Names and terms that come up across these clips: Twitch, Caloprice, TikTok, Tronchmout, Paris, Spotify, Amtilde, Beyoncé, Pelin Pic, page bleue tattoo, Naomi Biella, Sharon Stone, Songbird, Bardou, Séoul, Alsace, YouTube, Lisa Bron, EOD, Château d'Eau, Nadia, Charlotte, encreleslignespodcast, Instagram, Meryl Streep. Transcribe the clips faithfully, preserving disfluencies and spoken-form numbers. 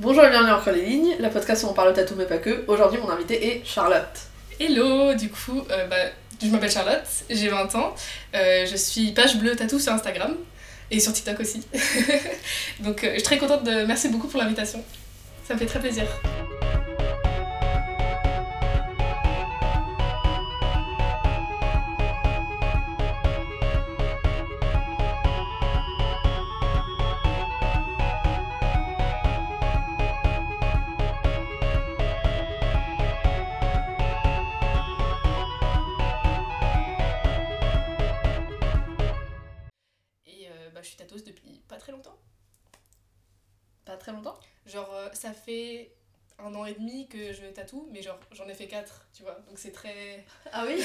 Bonjour et bienvenue Encre les lignes, la podcast où on parle de tatou mais pas que. Aujourd'hui mon invitée est Charlotte. Hello, du coup, euh, bah, je m'appelle Charlotte, j'ai vingt ans, euh, je suis page bleue tattoo sur Instagram et sur TikTok aussi. Donc euh, je suis très contente, de... merci beaucoup pour l'invitation, ça me fait très plaisir. Ça fait un an et demi que je tatoue, mais genre j'en ai fait quatre, tu vois, donc c'est très... Ah oui.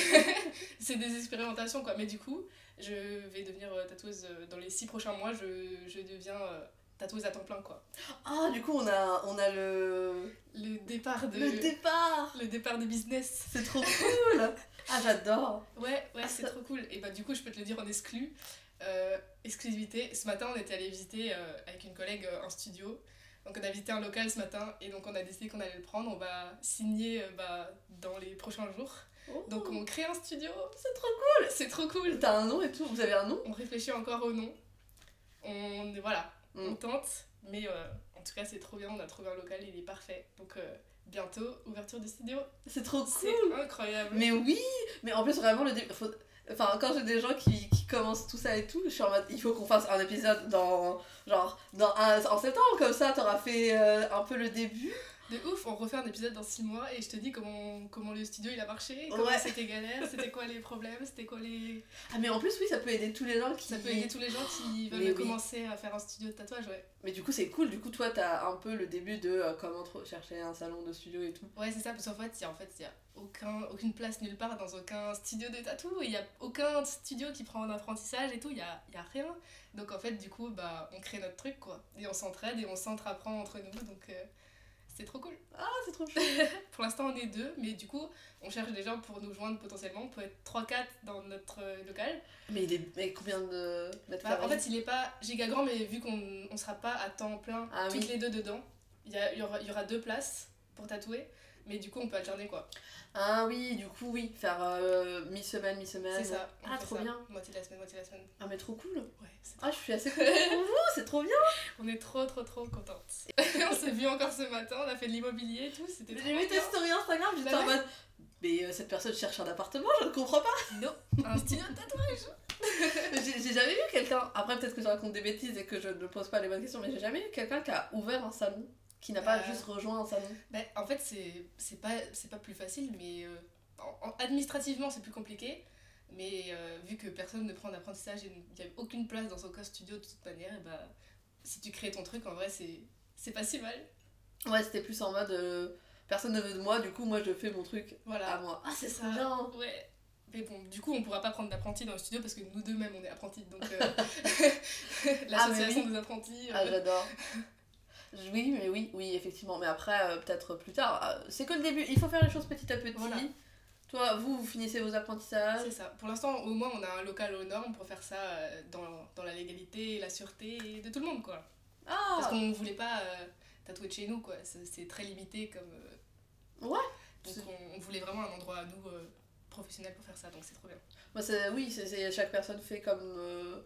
C'est des expérimentations, quoi, mais du coup, je vais devenir tatoueuse dans les six prochains mois, je, je deviens euh, tatoueuse à temps plein, quoi. Ah, du coup, on a, on a le... Le départ de... Le départ Le départ de business. C'est trop cool. Ah, j'adore. Ouais, ouais, ah, c'est ça... trop cool. Et bah du coup, je peux te le dire en exclu, euh, exclusivité, ce matin, on était allé visiter euh, avec une collègue euh, un studio. Donc on a visité un local ce matin et donc on a décidé qu'on allait le prendre, on va signer bah, dans les prochains jours. Oh. Donc on crée un studio. C'est trop cool. C'est trop cool. T'as un nom et tout, vous avez un nom? On réfléchit encore au nom. On voilà, mm. on tente, mais euh, en tout cas c'est trop bien, on a trouvé un local, il est parfait. Donc euh, bientôt ouverture du studio. C'est trop cool. C'est incroyable. Mais oui, mais en plus vraiment le dé... Faut... Enfin, quand j'ai des gens qui, qui commencent tout ça et tout, je suis en mode, il faut qu'on fasse un épisode dans, genre, dans un, en septembre, comme ça, t'auras fait euh, un peu le début. De ouf, on refait un épisode dans six mois et je te dis comment, comment le studio il a marché, comment ouais. c'était galère, c'était quoi les problèmes, c'était quoi les... Ah mais en plus oui, ça peut aider tous les gens qui... Ça peut aider tous les gens qui veulent oui. commencer à faire un studio de tatouage, ouais. Mais du coup c'est cool, du coup toi t'as un peu le début de euh, comment t- chercher un salon de studio et tout. Ouais c'est ça, parce qu'en fait il y a, en fait, y a aucun, aucune place nulle part dans aucun studio de tatou, il y a aucun studio qui prend en apprentissage et tout, il y a, y a rien. Donc en fait du coup bah on crée notre truc quoi, et on s'entraide et on s'entre-apprend entre nous, donc... Euh... C'est trop cool. Ah, c'est trop cool. Pour l'instant, on est deux, mais du coup, on cherche des gens pour nous joindre potentiellement. On peut être trois quatre dans notre local. Mais il est mais combien de mètres bah, carrés? En fait, il est pas giga grand, mais vu qu'on ne sera pas à temps plein ah, toutes oui. les deux dedans, il y, a, il, y aura, il y aura deux places pour tatouer, mais du coup, on peut alterner quoi. Ah oui, du coup, oui, faire euh, mi-semaine, mi-semaine. C'est ça. Ah, trop ça. Bien. Moitié de la semaine, moitié de la semaine. Ah, mais trop cool. Ouais. C'est ah, je suis assez contente pour vous, c'est trop bien. On est trop, trop, trop contentes. On s'est vu encore ce matin, on a fait de l'immobilier et tout, c'était mais trop bien. J'ai mis tes stories Instagram, j'étais en mode, mais euh, cette personne cherche un appartement, je ne comprends pas. Non, un studio de tatouage. j'ai, j'ai jamais vu quelqu'un, après peut-être que je raconte des bêtises et que je ne pose pas les bonnes questions, mais j'ai jamais vu quelqu'un qui a ouvert un salon, qui n'a pas euh... juste rejoint un salon. Bah, en fait, c'est, c'est, pas, c'est pas plus facile, mais euh, en, en, administrativement, c'est plus compliqué. Mais euh, vu que personne ne prend d'apprentissage et il n'y a aucune place dans son cas studio de toute manière, et bah, si tu crées ton truc, en vrai, c'est, c'est pas si mal. Ouais, c'était plus en mode euh, personne ne veut de moi, du coup, moi je fais mon truc voilà. à moi. Ah, c'est, c'est ça. Bien. Ouais. Mais bon, du coup, on pourra pas prendre d'apprentis dans le studio parce que nous deux-mêmes, on est apprentis. Donc, euh, l'association ah, oui. des apprentis. Euh... Ah, j'adore. Oui, mais oui, oui, effectivement. Mais après, euh, peut-être plus tard. Euh, c'est que le début. Il faut faire les choses petit à petit. Voilà. Toi, vous, vous finissez vos apprentissages. C'est ça. Pour l'instant, au moins, on a un local aux normes pour faire ça dans, dans la légalité, la sûreté de tout le monde, quoi. Ah. Parce qu'on voulait pas euh, tatouer de chez nous, quoi. C'est, c'est très limité comme... Euh... Ouais. Donc, on, on voulait vraiment un endroit à nous, euh, professionnel, pour faire ça. Donc, c'est trop bien. Moi, c'est, oui, c'est, c'est, chaque personne fait comme... Euh...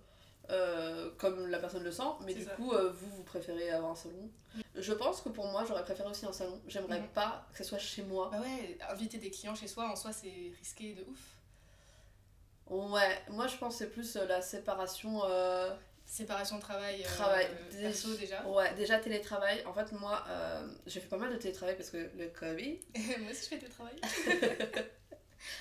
Euh, comme la personne le sent, mais c'est du ça. coup, euh, vous, vous préférez avoir un salon. Mmh. Je pense que pour moi, j'aurais préféré aussi un salon. J'aimerais mmh. pas que ce soit chez moi. Bah ouais, inviter des clients chez soi, en soi, c'est risqué de ouf. Ouais, moi, je pense que c'est plus euh, la séparation... Euh... Séparation travail, travail euh, des... perso déjà. Ouais, déjà télétravail. En fait, moi, euh, j'ai fait pas mal de télétravail parce que le Covid... Moi aussi, je fais télétravail.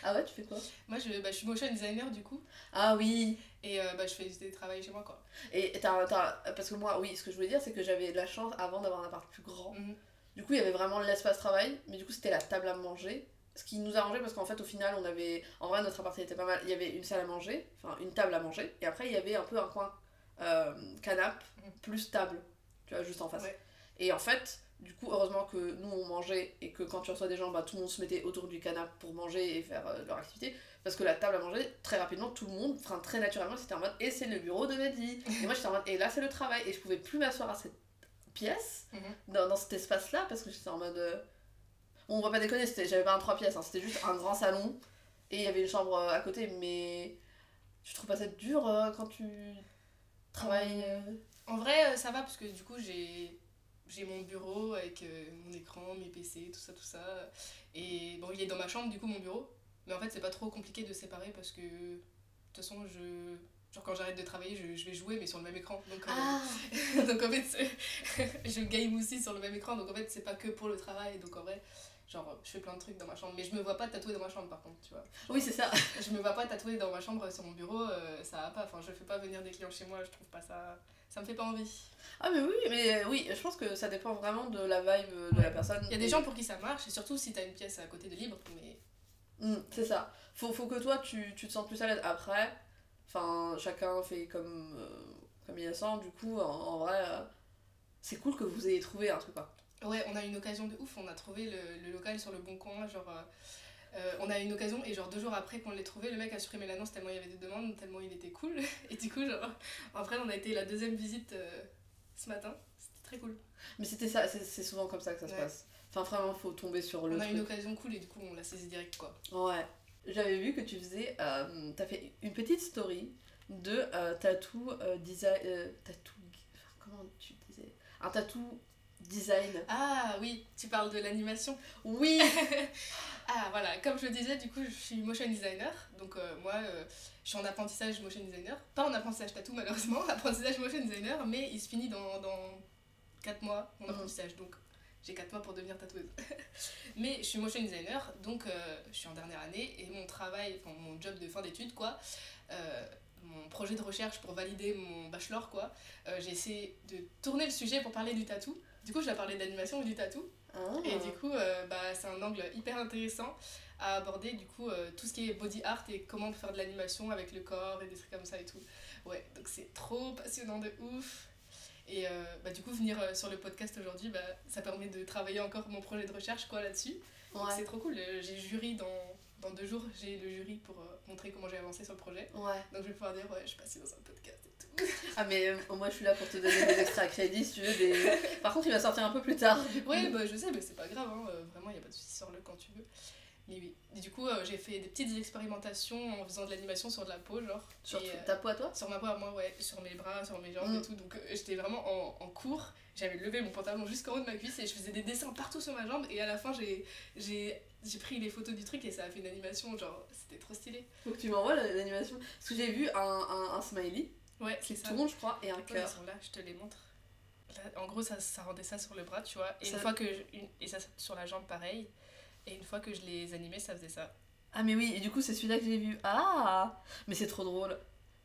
Ah ouais, tu fais quoi? Moi je, bah, je suis motion designer du coup. Ah oui. Et euh, bah, je fais du travail chez moi quoi. Et t'as, t'as, parce que moi, oui, ce que je voulais dire c'est que j'avais de la chance avant d'avoir un appart plus grand. Mm-hmm. Du coup il y avait vraiment l'espace travail, mais du coup c'était la table à manger. Ce qui nous arrangeait parce qu'en fait au final on avait, en vrai notre appart il était pas mal, il y avait une salle à manger, enfin une table à manger, et après il y avait un peu un coin euh, canapé mm-hmm. plus table, tu vois, juste en face. Ouais. Et en fait... Du coup, heureusement que nous, on mangeait et que quand tu reçois des gens, bah, tout le monde se mettait autour du canapé pour manger et faire euh, leur activité. Parce que la table à manger, très rapidement, tout le monde, enfin très naturellement, c'était en mode « et c'est le bureau de Nadia ». Et moi, j'étais en mode « et là, c'est le travail ». Et je pouvais plus m'asseoir à cette pièces mm-hmm. dans, dans cet espace-là, parce que j'étais en mode... Euh... Bon, on va pas déconner, c'était, j'avais pas un trois pièces, hein, c'était juste un grand salon, et il y avait une chambre à côté, mais... Tu trouves pas ça dur euh, quand tu travailles euh... En vrai, ça va, parce que du coup, j'ai... J'ai mon bureau avec euh, mon écran, mes P C, tout ça, tout ça. Et bon, il est dans ma chambre, du coup, mon bureau. Mais en fait, c'est pas trop compliqué de séparer parce que, de toute façon, je... Genre, quand j'arrête de travailler, je, je vais jouer, mais sur le même écran. Donc, euh... ah. donc en fait, je game aussi sur le même écran. Donc, en fait, c'est pas que pour le travail. Donc, en vrai, genre, je fais plein de trucs dans ma chambre. Mais je me vois pas tatouer dans ma chambre, par contre, tu vois. Genre, oui, c'est ça. Je me vois pas tatouer dans ma chambre, sur mon bureau, euh, ça va pas. Enfin, je fais pas venir des clients chez moi, je trouve pas ça... Ça me fait pas envie. Ah mais oui, mais oui, je pense que ça dépend vraiment de la vibe de la personne. Il y a des et... gens pour qui ça marche, et surtout si t'as une pièce à côté de libre, mais... Mmh, c'est ça. Faut, faut que toi, tu, tu te sens plus à l'aise. Après, enfin, chacun fait comme, euh, comme il le sent, du coup, en, en vrai, euh, c'est cool que vous ayez trouvé un truc, quoi. Ouais, on a une occasion de ouf, on a trouvé le, le local sur le bon coin, genre... Euh... Euh, on a une occasion et genre deux jours après qu'on l'ait trouvé, le mec a supprimé l'annonce tellement il y avait des demandes, tellement il était cool. Et du coup, genre, en vrai, on a été la deuxième visite euh, ce matin, c'était très cool. Mais c'était ça, c'est, c'est souvent comme ça que ça ouais. se passe. Enfin, vraiment, faut tomber sur le. On a truc. Une occasion cool et du coup, on l'a saisie direct, quoi. Ouais. J'avais vu que tu faisais, euh, t'as fait une petite story de euh, tattoo euh, design, euh, tattoo. Comment tu disais ? Un tattoo. Design. Ah oui, tu parles de l'animation. Oui. Ah voilà, comme je le disais, du coup, je suis motion designer. Donc euh, moi, euh, je suis en apprentissage motion designer. Pas en apprentissage tattoo malheureusement, apprentissage motion designer, mais il se finit dans, dans quatre mois, mon apprentissage. Donc j'ai quatre mois pour devenir tatoueuse. Mais je suis motion designer, donc euh, je suis en dernière année et mon travail, enfin mon job de fin d'études, quoi, euh, mon projet de recherche pour valider mon bachelor, quoi, euh, j'ai essayé de tourner le sujet pour parler du tattoo. Du coup, je vais parler d'animation et du tatou. Oh. Et du coup, euh, bah, c'est un angle hyper intéressant à aborder. Du coup, euh, tout ce qui est body art et comment faire de l'animation avec le corps et des trucs comme ça et tout. Ouais, donc c'est trop passionnant de ouf. Et euh, bah, du coup, venir euh, sur le podcast aujourd'hui, bah, ça permet de travailler encore mon projet de recherche quoi, là-dessus. Ouais. Donc c'est trop cool. J'ai jury dans, dans deux jours, j'ai le jury pour euh, montrer comment j'ai avancé sur le projet. Ouais. Donc je vais pouvoir dire, ouais, je suis passée dans un podcast. Ah mais euh, moi je suis là pour te donner des extra crédits si tu veux des... Par contre il va sortir un peu plus tard. Oui bah je sais mais c'est pas grave hein. euh, Vraiment il n'y a pas de soucis, sors-le quand tu veux. Mais oui, et du coup euh, j'ai fait des petites expérimentations en faisant de l'animation sur de la peau genre. Sur et, ta euh, peau à toi? Sur ma peau à moi ouais, sur mes bras, sur mes jambes mm. et tout. Donc euh, j'étais vraiment en, en cours, j'avais levé mon pantalon jusqu'en haut de ma cuisse et je faisais des dessins partout sur ma jambe. Et à la fin j'ai, j'ai, j'ai pris les photos du truc et ça a fait une animation genre c'était trop stylé. Faut que tu m'envoies l'animation parce que j'ai vu un, un, un smiley. Ouais, c'est ça. Tout le monde, je crois, et un cœur. Là, je te les montre. Là, en gros, ça, ça rendait ça sur le bras, tu vois. Et ça... une fois que je, une, et ça sur la jambe, pareil. Et une fois que je les animais, ça faisait ça. Ah mais oui, et du coup, c'est celui-là que j'ai vu. Ah, mais c'est trop drôle.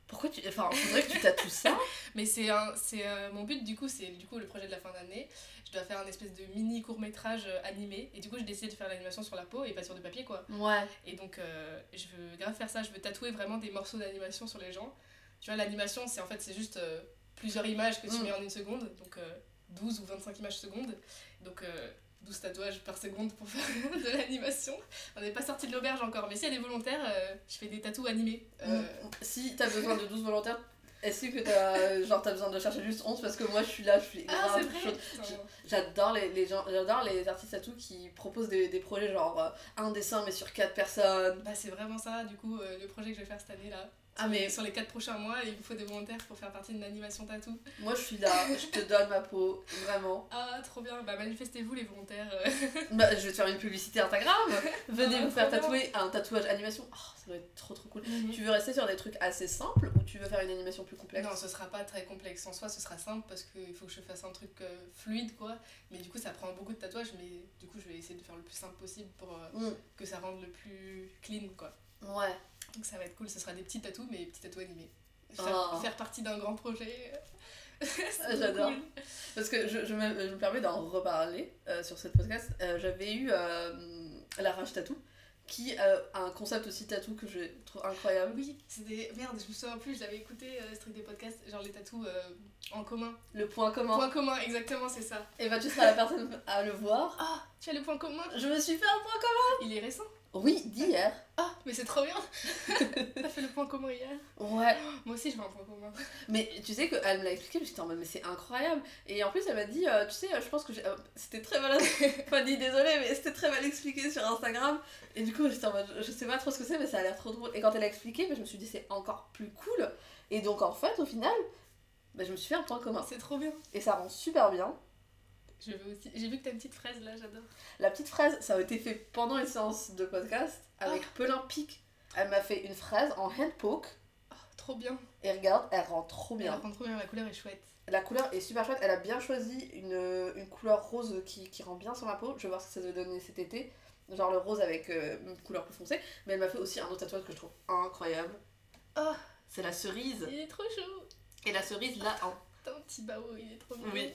Pourquoi tu, enfin, faudrait que tu tatoues ça. Mais c'est un, c'est euh, mon but du coup, c'est du coup le projet de la fin d'année. Je dois faire un espèce de mini court métrage euh, animé. Et du coup, j'ai décidé de faire l'animation sur la peau et pas sur du papier, quoi. Ouais. Et donc, euh, je veux grave faire ça. Je veux tatouer vraiment des morceaux d'animation sur les gens. Tu vois, l'animation, c'est en fait, c'est juste euh, plusieurs images que tu mmh. mets en une seconde, donc euh, douze ou vingt-cinq images secondes, donc euh, douze tatouages par seconde pour faire de l'animation. On n'est pas sorti de l'auberge encore, mais si elle est volontaire, euh, je fais des tatous animés. Euh... Mmh. Si t'as besoin de douze volontaires, est-ce que t'as, genre, t'as besoin de chercher juste onze parce que moi, je suis là, je suis grave ah, chaude. J'adore les, les gens, j'adore les artistes tatous qui proposent des, des projets genre un dessin, mais sur quatre personnes. Bah, c'est vraiment ça, du coup, euh, le projet que je vais faire cette année, là. Ah mais sur les quatre prochains mois, il me faut des volontaires pour faire partie d'une animation tattoo. Moi je suis là, je te donne ma peau, vraiment. Ah trop bien, bah manifestez-vous les volontaires. Bah je vais te faire une publicité Instagram. Venez ah, vous faire tatouer bien. Un tatouage animation. Oh, ça doit être trop trop cool. Mm-hmm. Tu veux rester sur des trucs assez simples ou tu veux faire une animation plus complexe? Non, ce sera pas très complexe en soi, ce sera simple parce qu'il faut que je fasse un truc euh, fluide quoi. Mais du coup ça prend beaucoup de tatouages, mais du coup je vais essayer de faire le plus simple possible pour euh, mm. que ça rende le plus clean quoi. Ouais. Donc ça va être cool, ce sera des petits tatous, mais petits tatous animés. Faire, oh. faire partie d'un grand projet, c'est j'adore. Cool. Parce que je, je, me, je me permets d'en reparler euh, sur cette podcast. Euh, j'avais eu euh, la rage tatou, qui euh, a un concept aussi tatou que je trouve incroyable. Oui, c'est des... Merde, je me souviens plus, je l'avais écouté, euh, ce truc des podcasts, genre les tatous euh, en commun. Le point commun. Point commun, exactement, c'est ça. Et bah tu seras la personne à le voir. Ah, tu as le point commun. Je me suis fait un point commun. Il est récent. Oui, d'hier. Ah, mais c'est trop bien. T'as fait le point commun hier. Ouais. Moi aussi, je fais un point commun. Mais tu sais qu'elle me l'a expliqué, j'étais en mode, mais c'est incroyable. Et en plus, elle m'a dit, euh, tu sais, je pense que j'ai... c'était très mal... Pas dit désolé, mais c'était très mal expliqué sur Instagram. Et du coup, j'étais en mode, je sais pas trop ce que c'est, mais ça a l'air trop drôle. Et quand elle l'a expliqué, bah, je me suis dit, c'est encore plus cool. Et donc, en fait, au final, bah, je me suis fait un point commun. C'est trop bien. Et ça rend super bien. Je veux aussi... J'ai vu que ta petite fraise là, j'adore. La petite fraise, ça a été fait pendant une séance de podcast avec oh. Pelin Pic. Elle m'a fait une fraise en hand poke. Oh, trop bien. Et regarde, elle rend trop bien. Elle rend trop bien, la couleur est chouette. La couleur est super chouette. Elle a bien choisi une, une couleur rose qui, qui rend bien sur la peau. Je vais voir ce que ça va donner cet été. Genre le rose avec euh, une couleur plus foncée. Mais elle m'a fait aussi un autre tatouage que je trouve incroyable. Oh, c'est la cerise. Il est trop chaud. Et la cerise là, en... Putain, petit bao, il est trop beau. Oui.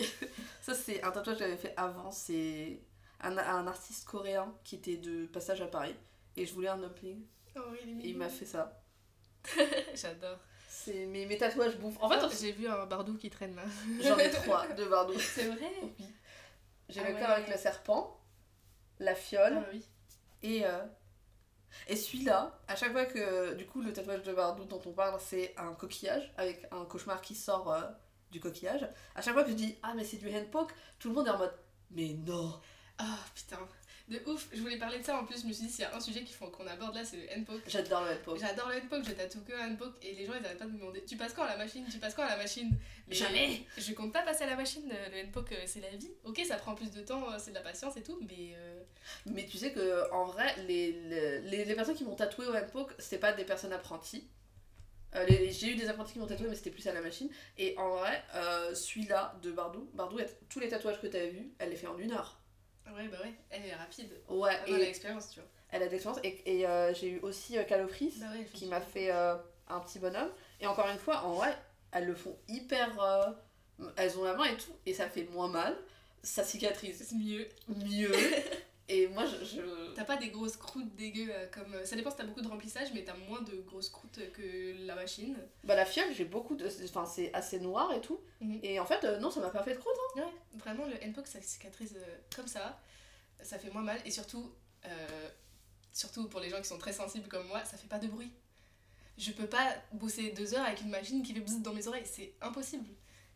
Ça, c'est un tatouage que j'avais fait avant. C'est un, un artiste coréen qui était de passage à Paris. Et je voulais un opening. Oh, il est mignon. Et il m'a fait ça. J'adore. C'est mes, mes tatouages bouffent. En fait, oh, j'ai vu un Bardou qui traîne là. J'en ai trois de Bardou. C'est vrai. Oui. J'ai ah, le cœur ouais. avec le serpent, la fiole. Ah, oui. Et, euh... et celui-là, à chaque fois que du coup, le tatouage de Bardou dont on parle, c'est un coquillage avec un cauchemar qui sort. Euh... du coquillage, à chaque fois que je dis ah mais c'est du hand poke, tout le monde est en mode mais non. Ah putain, de ouf, je voulais parler de ça en plus, je me suis dit s'il y a un sujet qu'il faut qu'on aborde là, c'est le hand poke. J'adore le hand poke. J'adore le hand poke, je tatoue que hand poke et les gens ils arrêtent pas de me demander tu passes quand à la machine, tu passes quand à la machine. Mais jamais. Je compte pas passer à la machine, le hand poke c'est la vie. Ok, ça prend plus de temps, c'est de la patience et tout, mais euh... mais tu sais que en vrai les les les personnes qui m'ont tatoué au hand poke, c'est pas des personnes apprenties. Euh, les, les, j'ai eu des apprentis qui m'ont tatoué mais c'était plus à la machine et en vrai euh, celui-là de Bardou Bardou tous les tatouages que t'avais vus elle les fait en une heure. Ouais bah ouais, elle est rapide. Ouais, elle a l'expérience tu vois. Elle a de l'expérience et, et euh, j'ai eu aussi euh, Caloprice bah ouais, qui m'a fait euh, un petit bonhomme et encore une fois en vrai elles le font hyper euh, elles ont la main et tout et ça fait moins mal, ça cicatrise. C'est mieux. Mieux. Et moi je, je... T'as pas des grosses croûtes dégueu comme... Ça dépend si t'as beaucoup de remplissage mais t'as moins de grosses croûtes que la machine. Bah la fiole j'ai beaucoup de... Enfin c'est assez noir et tout. Mm-hmm. Et en fait euh, non ça m'a pas fait de croûte hein. Ouais, vraiment le hand poke ça cicatrise euh, comme ça. Ça fait moins mal et surtout euh, surtout pour les gens qui sont très sensibles comme moi, ça fait pas de bruit. Je peux pas bosser deux heures avec une machine qui fait bzzz dans mes oreilles, c'est impossible.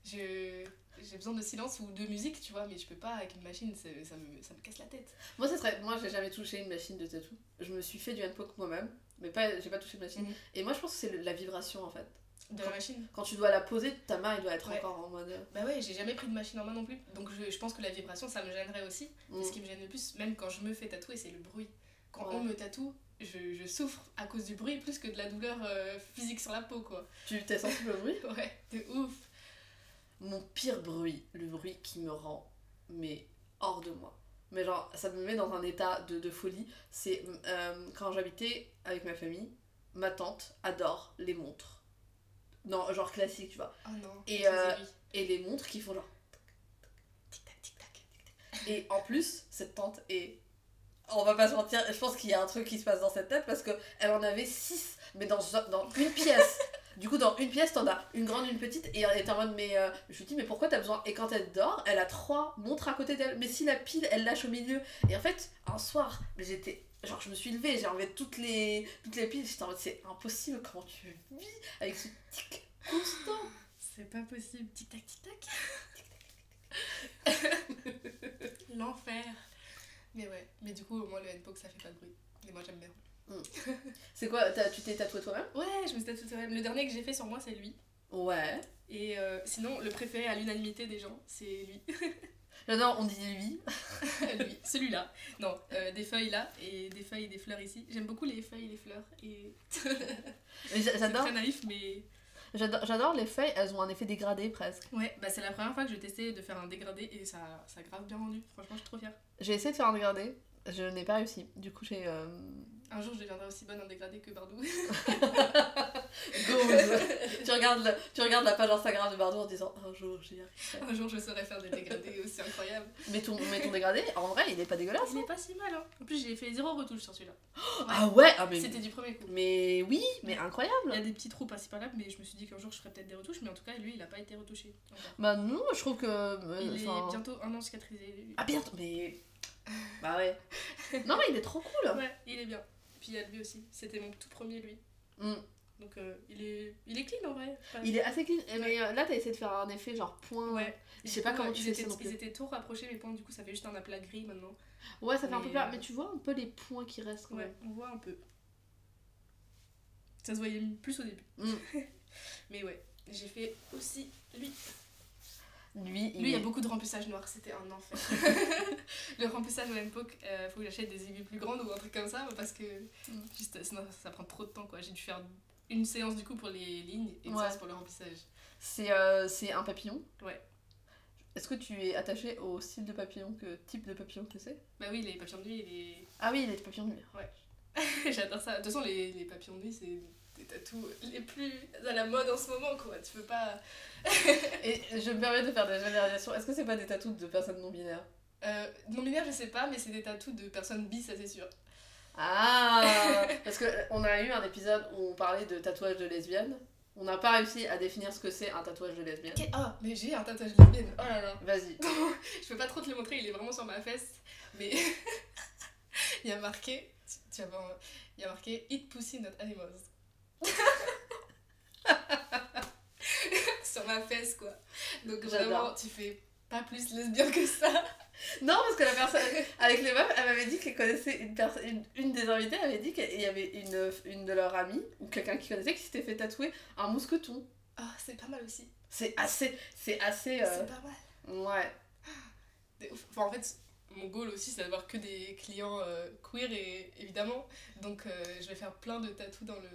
Je... J'ai besoin de silence ou de musique, tu vois, mais je peux pas avec une machine, ça, ça, me, ça me casse la tête. Moi, ça serait... Moi, j'ai jamais touché une machine de tatou. Je me suis fait du hand poke moi-même, mais pas, j'ai pas touché de machine. Mm-hmm. Et moi, je pense que c'est le, la vibration, en fait. De quand, la machine. Quand tu dois la poser, ta main, elle doit être ouais. encore en mode... Bah ouais, j'ai jamais pris de machine en main non plus. Donc, je, je pense que la vibration, ça me gênerait aussi. Mm. Mais ce qui me gêne le plus, même quand je me fais tatouer, c'est le bruit. Quand ouais. on me tatoue, je, je souffre à cause du bruit plus que de la douleur euh, physique sur la peau, quoi. Tu t'es sensible au bruit ? Ouais, de ouf. Mon pire bruit, le bruit qui me rend mais hors de moi, mais genre ça me met dans un état de, de folie, c'est euh, quand j'habitais avec ma famille, ma tante adore les montres, non genre classique tu vois, oh non, et, euh, et les montres qui font genre tic tac tic tac tic tac, et en plus cette tante est, on va pas se mentir, je pense qu'il y a un truc qui se passe dans cette tête parce qu'elle en avait six mais dans, dans une pièce. Du coup, dans une pièce, t'en as une grande, une petite, et elle est en mode, mais euh, je lui dis, mais pourquoi t'as besoin ? Et quand elle dort, elle a trois montres à côté d'elle. Mais si la pile, elle lâche au milieu. Et en fait, un soir, j'étais, genre, je me suis levée, j'ai enlevé toutes les, toutes les piles. J'étais en mode, c'est impossible, comment tu vis avec ce tic constant ? C'est pas possible, tic-tac, tic-tac. Tic-tac, tic-tac. L'enfer. Mais ouais, mais du coup, au moins, le hand poke, ça fait pas de bruit. Et moi, j'aime bien. Mmh. C'est quoi, t'as, tu t'es tatoué toi-même ? Ouais, je me suis tatouée toi-même. Le dernier que j'ai fait sur moi, c'est lui. Ouais. Et euh, sinon, le préféré à l'unanimité des gens, c'est lui. Non, non, on dit lui. Lui, celui-là. Non, euh, des feuilles là et des feuilles et des fleurs ici. J'aime beaucoup les feuilles et les fleurs. Et... c'est très naïf, mais... J'adore, j'adore les feuilles, elles ont un effet dégradé presque. Ouais, bah c'est la première fois que je testais de faire un dégradé et ça ça grave bien rendu. Franchement, je suis trop fière. J'ai essayé de faire un dégradé, je n'ai pas réussi. Du coup, j'ai... Euh... Un jour, je deviendrai aussi bonne en dégradé que Bardou. Go. tu, regardes le, tu regardes la page Instagram de Bardou en disant un jour, j'y arriverai. Un jour, je saurai faire des dégradés aussi incroyables. Mais ton, mais ton dégradé, en vrai, il est pas dégueulasse. Il hein. est pas si mal. Hein. En plus, j'ai fait zéro retouche sur celui-là. Ouais. Ah ouais ah mais... C'était du premier coup. Mais oui, mais incroyable. Il y a des petits trous par-ci par-là, mais je me suis dit qu'un jour, je ferais peut-être des retouches. Mais en tout cas, lui, il a pas été retouché. Encore. Bah non, je trouve que. Euh, il fin... est bientôt un an cicatrisé. Lui. Ah bientôt. Mais. Bah ouais. Non mais il est trop cool. Ouais, il est bien. Puis il y a lui aussi, c'était mon tout premier lui. Mm. Donc euh, il est il est clean en vrai. Enfin, il est assez clean. Et mais euh, là t'as essayé de faire un effet genre point. Ouais. Je sais pas comment ouais, tu fais ça non plus. Ils étaient trop rapprochés mes points, du coup ça fait juste un aplat gris maintenant. Ouais, ça fait mais... un peu plat, mais tu vois un peu les points qui restent quand ouais, même. On voit un peu. Ça se voyait plus au début. Mm. Mais ouais, j'ai fait aussi lui. Lui, il, lui, il y a beaucoup de remplissage noir, c'était un enfer. Le remplissage au M P O C, euh, faut que j'achète des aiguilles plus grandes ou un truc comme ça, parce que mm. juste, sinon ça prend trop de temps quoi. J'ai dû faire une séance du coup pour les lignes et une ouais. séance pour le remplissage. C'est, euh, c'est un papillon. Ouais. Est-ce que tu es attachée au style de papillon, que type de papillon que c'est? Bah oui, les papillons de nuit et les... Ah oui, les papillons de nuit. Ouais, j'adore ça. De toute façon, les, les papillons de nuit, c'est... des tatous les plus à la mode en ce moment quoi, tu peux pas. Et je me permets de faire de la généralisation, est-ce que c'est pas des tatous de personnes non binaires? euh, non binaires je sais pas, mais c'est des tatous de personnes bi, ça c'est sûr. Ah parce que on a eu un épisode où on parlait de tatouage de lesbienne, on n'a pas réussi à définir ce que c'est un tatouage de lesbienne. Ah okay. Oh, mais j'ai un tatouage de lesbienne, oh là là, vas-y. Je peux pas trop te le montrer, il est vraiment sur ma fesse, mais il y a marqué tu, tu vois, il y a marqué eat pussy not animals. Sur ma fesse quoi, donc j'adore. Vraiment tu fais pas plus lesbien que ça. Non parce que la personne avec les meufs, elle m'avait dit qu'elle connaissait une personne, une, une des invitées elle m'avait dit qu'il y avait une, une de leurs amies ou quelqu'un qui connaissait qui s'était fait tatouer un mousqueton. Ah oh, c'est pas mal aussi, c'est assez c'est assez euh... c'est pas mal ouais. Enfin en fait mon goal aussi c'est d'avoir que des clients euh, queer et évidemment donc euh, je vais faire plein de tatous dans le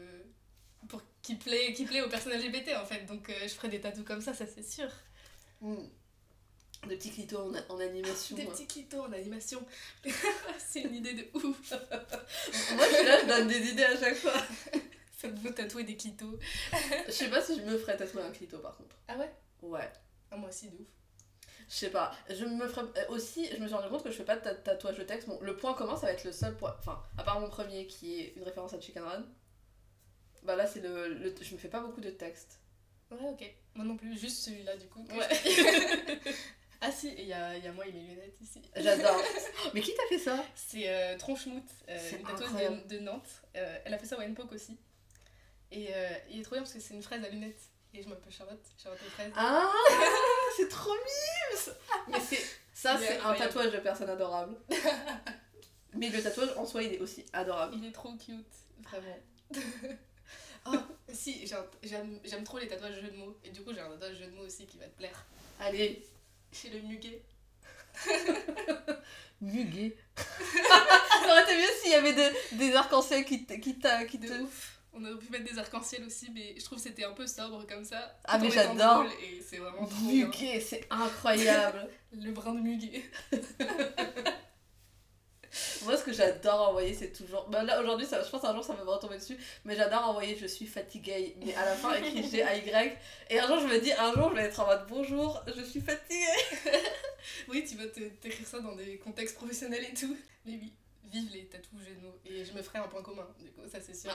pour qui plaît qui plaît aux personnes L G B T en fait, donc euh, je ferai des tatous comme ça, ça c'est sûr. Mmh. Des petits clitos en, en animation. Des hein. petits clitos en animation. C'est une idée de ouf. Moi je suis là, je donne des idées à chaque fois. Faites-vous tatouer des clitos. Je sais pas si je me ferais tatouer un clito par contre. Ah ouais? Ouais. Ah, moi aussi de ouf. Je sais pas, je me ferais aussi, je me suis rendu compte que je fais pas de tatouage de texte. Bon, le point commun ça va être le seul point, enfin à part mon premier qui est une référence à Chicken Run. Bah là c'est le, le je me fais pas beaucoup de textes. Ouais ok, moi non plus, juste celui-là du coup. Ouais. Je... ah si, il y a, y a moi et mes lunettes ici. J'adore. Mais qui t'a fait ça? C'est euh, Tronchmout, euh, une tatoueuse de, de Nantes. Euh, elle a fait ça au N P O C aussi. Et euh, il est trop bien parce que c'est une fraise à lunettes. Et je m'appelle Charlotte, Charlotte et fraise. Ah c'est trop mimes. Mais c'est ça il c'est un tatouage de personne adorable. Mais le tatouage en soi il est aussi adorable. Il est trop cute, vraiment. Oh, si, j'ai un, j'aime, j'aime trop les tatouages jeux de mots, et du coup j'ai un tatouage jeu de mots aussi qui va te plaire. Allez, chez le muguet. Muguet. Ça aurait été mieux s'il y avait de, des arcs-en-ciel qui, qui, t'a, qui te... De ouf. On aurait pu mettre des arcs-en-ciel aussi, mais je trouve que c'était un peu sobre comme ça. Ah mais j'adore. Et c'est vraiment trop muguet, bien. C'est incroyable. Le brin de muguet. Moi ce que j'adore envoyer c'est toujours bah là aujourd'hui ça, je pense un jour ça va me retomber dessus, mais j'adore envoyer je suis fatiguée mais à la fin écrit G A Y et un jour je me dis un jour je vais être en mode bonjour je suis fatiguée. Oui tu vas te, t'écrire ça dans des contextes professionnels et tout, mais oui vive les tatous génaux et je me ferai un point commun du coup ça c'est sûr.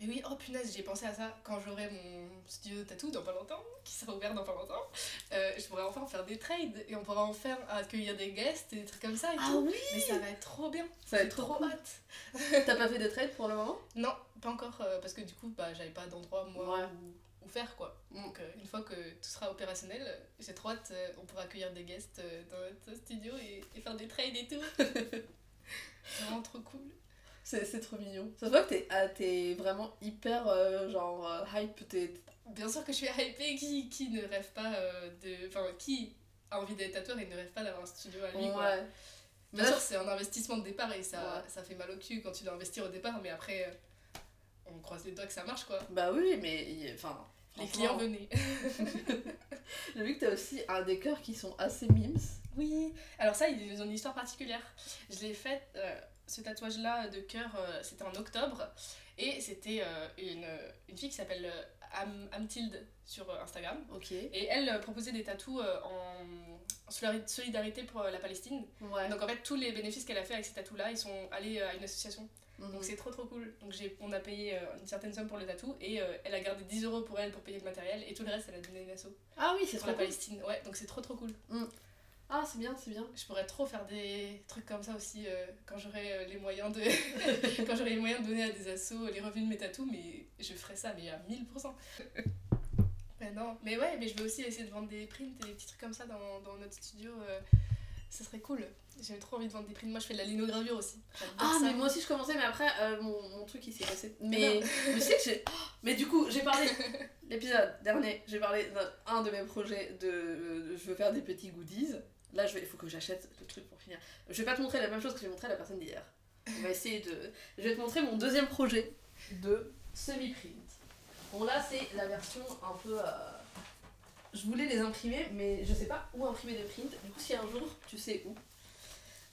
Mais oui oh punaise j'ai pensé à ça, quand j'aurai mon studio tatou dans pas longtemps qui sera ouvert dans pas longtemps euh, je pourrai enfin faire des trades et on pourra en faire accueillir des guests et des trucs comme ça et ah tout. Oui mais ça va être trop bien, ça va être trop, trop hâte. T'as pas fait de trades pour le moment? Non pas encore euh, parce que du coup bah j'avais pas d'endroit moi ouais. où, où faire quoi donc euh, une fois que tout sera opérationnel j'ai trop hâte euh, on pourra accueillir des guests euh, dans notre studio et, et faire des trades et tout. C'est vraiment trop cool. C'est, c'est trop mignon. Ça se voit que t'es, ah, t'es vraiment hyper euh, genre euh, hype. T'es... Bien sûr que je suis hypée. Qui, qui ne rêve pas euh, de. Enfin, qui a envie d'être tatoueur et ne rêve pas d'avoir un studio à lui ouais. quoi. Bien là, sûr, c'est un investissement de départ et ça, ouais. ça fait mal au cul quand tu dois investir au départ, mais après, euh, on croise les doigts que ça marche quoi. Bah oui, mais. Enfin. Les clients venaient. J'ai vu que t'as aussi un des cœurs qui sont assez mimes. Oui. Alors, ça, ils ont une histoire particulière. Je l'ai faite. Euh, Ce tatouage-là de cœur, euh, c'était en octobre et c'était euh, une, une fille qui s'appelle euh, Am- Amtilde sur euh, Instagram. Okay. Et elle euh, proposait des tatous euh, en, en solidarité pour euh, la Palestine. Ouais. Donc en fait, tous les bénéfices qu'elle a fait avec ces tatous-là, ils sont allés euh, à une association. Mmh. Donc c'est trop trop cool. Donc j'ai, on a payé euh, une certaine somme pour le tatou et euh, elle a gardé dix euros pour elle pour payer le matériel et tout le reste, elle a donné une asso. Ah oui, c'est pour trop la cool. Palestine. Ouais, donc c'est trop trop cool. Mmh. Ah, c'est bien, c'est bien. Je pourrais trop faire des trucs comme ça aussi euh, quand j'aurai les moyens de quand j'aurai les moyens de donner à des assos les revenus de mes tatous, mais je ferai ça mais à mille pour cent. Mais non, mais ouais, mais je vais aussi essayer de vendre des prints et des petits trucs comme ça dans, dans notre studio. Euh, ça serait cool. J'ai trop envie de vendre des prints. Moi, je fais de la linogravure aussi. Ah, ça. Mais moi aussi, je commençais, mais après, euh, mon, mon truc, il s'est cassé. Mais, mais, c'est que j'ai... mais du coup, j'ai parlé, l'épisode dernier, j'ai parlé d'un de mes projets de... Euh, je veux faire des petits goodies. Là, il faut que j'achète le truc pour finir. Je vais pas te montrer la même chose que j'ai montré à la personne d'hier. On va essayer de... Je vais te montrer mon deuxième projet de semi-print. Bon, là, c'est la version un peu... Euh... Je voulais les imprimer, mais je sais pas où imprimer des prints. Du coup, si un jour, tu sais où.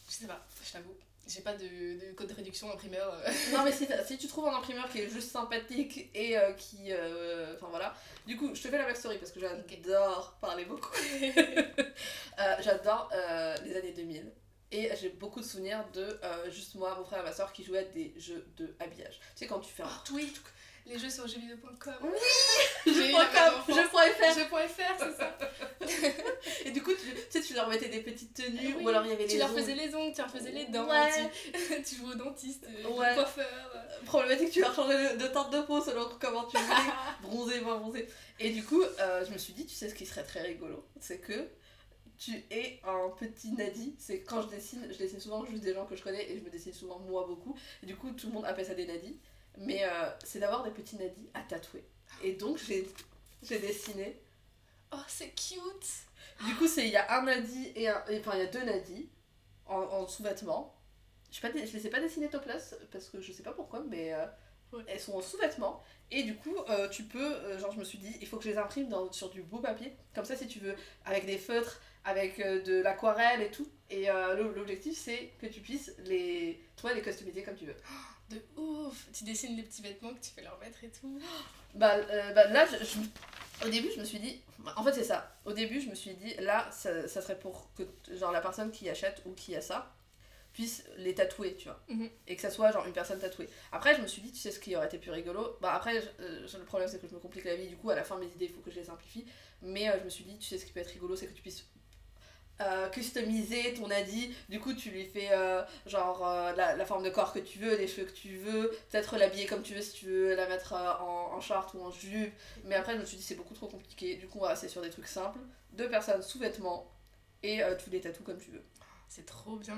Je sais pas, je t'avoue. J'ai pas de, de code de réduction imprimeur. Euh... Non, mais si, si tu trouves un imprimeur qui est juste sympathique et euh, qui... Enfin, euh, voilà. Du coup, je te fais la backstory parce que j'adore okay. parler beaucoup. euh, j'adore euh, les années deux mille. Et j'ai beaucoup de souvenirs de euh, juste moi, mon frère et ma soeur qui jouaient à des jeux de habillage. Tu sais, quand tu fais un... Oh, oui. Les jeux sur j v deux point com. Oui. jeu point com, jeu point f r, c'est ça. Et du coup, tu, tu sais, tu leur mettais des petites tenues, oui, ou alors il y avait les Tu leur faisais les ongles, tu leur faisais les dents, ouais. tu, tu jouais au dentiste, ouais. au coiffeur. Problématique, tu leur changeais de teinte de peau selon comment tu voulais, bronzé, moins bronzé. Et du coup, euh, je me suis dit, tu sais ce qui serait très rigolo, c'est que tu es un petit nadi. C'est quand je dessine, je dessine souvent juste des gens que je connais et je me dessine souvent moi beaucoup. Et du coup, tout le monde appelle ça des nadis. Mais euh, c'est d'avoir des petits nadis à tatouer. Et donc, j'ai, j'ai dessiné. Oh, c'est cute! Du coup, il y a un nadi et un... Enfin, il y a deux nadis en, en sous-vêtements. Je ne les ai pas dessinés topless parce que je ne sais pas pourquoi, mais euh, oui. Elles sont en sous-vêtements. Et du coup, euh, tu peux... Euh, genre, je me suis dit, il faut que je les imprime dans, sur du beau papier. Comme ça, si tu veux, avec des feutres, avec euh, de l'aquarelle et tout. Et euh, l'objectif, c'est que tu puisses les... Toi, les customiser comme tu veux. De ouf! Tu dessines les petits vêtements que tu peux leur mettre et tout. Bah, euh, bah là, je, je, au début, je me suis dit... En fait, c'est ça. Au début, je me suis dit, là, ça, ça serait pour que genre, la personne qui achète ou qui a ça puisse les tatouer, tu vois. Mm-hmm. Et que ça soit genre une personne tatouée. Après, je me suis dit, tu sais ce qui aurait été plus rigolo? Bah après, je, euh, le problème, c'est que je me complique la vie. Du coup, à la fin, mes idées, il faut que je les simplifie. Mais euh, je me suis dit, tu sais ce qui peut être rigolo, c'est que tu puisses... Euh, customiser ton nadi, du coup tu lui fais euh, genre euh, la, la forme de corps que tu veux, les cheveux que tu veux, peut-être l'habiller comme tu veux si tu veux la mettre euh, en, en short ou en jupe, mais après je me suis dit c'est beaucoup trop compliqué, du coup on va rester sur des trucs simples, deux personnes sous vêtements et euh, tu les tatoues comme tu veux. C'est trop bien.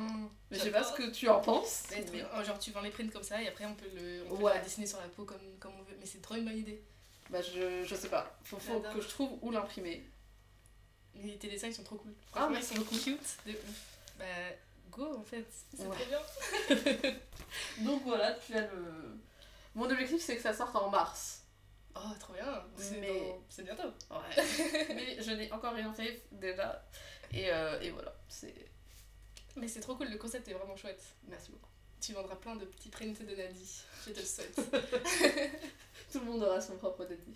Mais je sais pas ce que tu en penses. Mais... Bien. Genre tu vends les prints comme ça et après on peut le, on peut ouais. le dessiner sur la peau comme, comme on veut, mais c'est trop une bonne idée. Bah je, je sais pas, faut, faut que je trouve où l'imprimer. Mais tes dessins ils sont trop cool. Ah mais ils sont beaucoup cute. De... Bah go en fait, c'est ouais. très bien. Donc voilà, tu as le... Mon objectif c'est que ça sorte en mars. Oh trop bien, c'est, mais... dans... c'est bientôt. Ouais. Mais je n'ai encore rien fait déjà. Et, euh, et voilà, c'est... Mais c'est trop cool, le concept est vraiment chouette. Merci beaucoup. Tu vendras plein de petits prints de Nadie, je te le souhaite. Tout le monde aura son propre Nadie.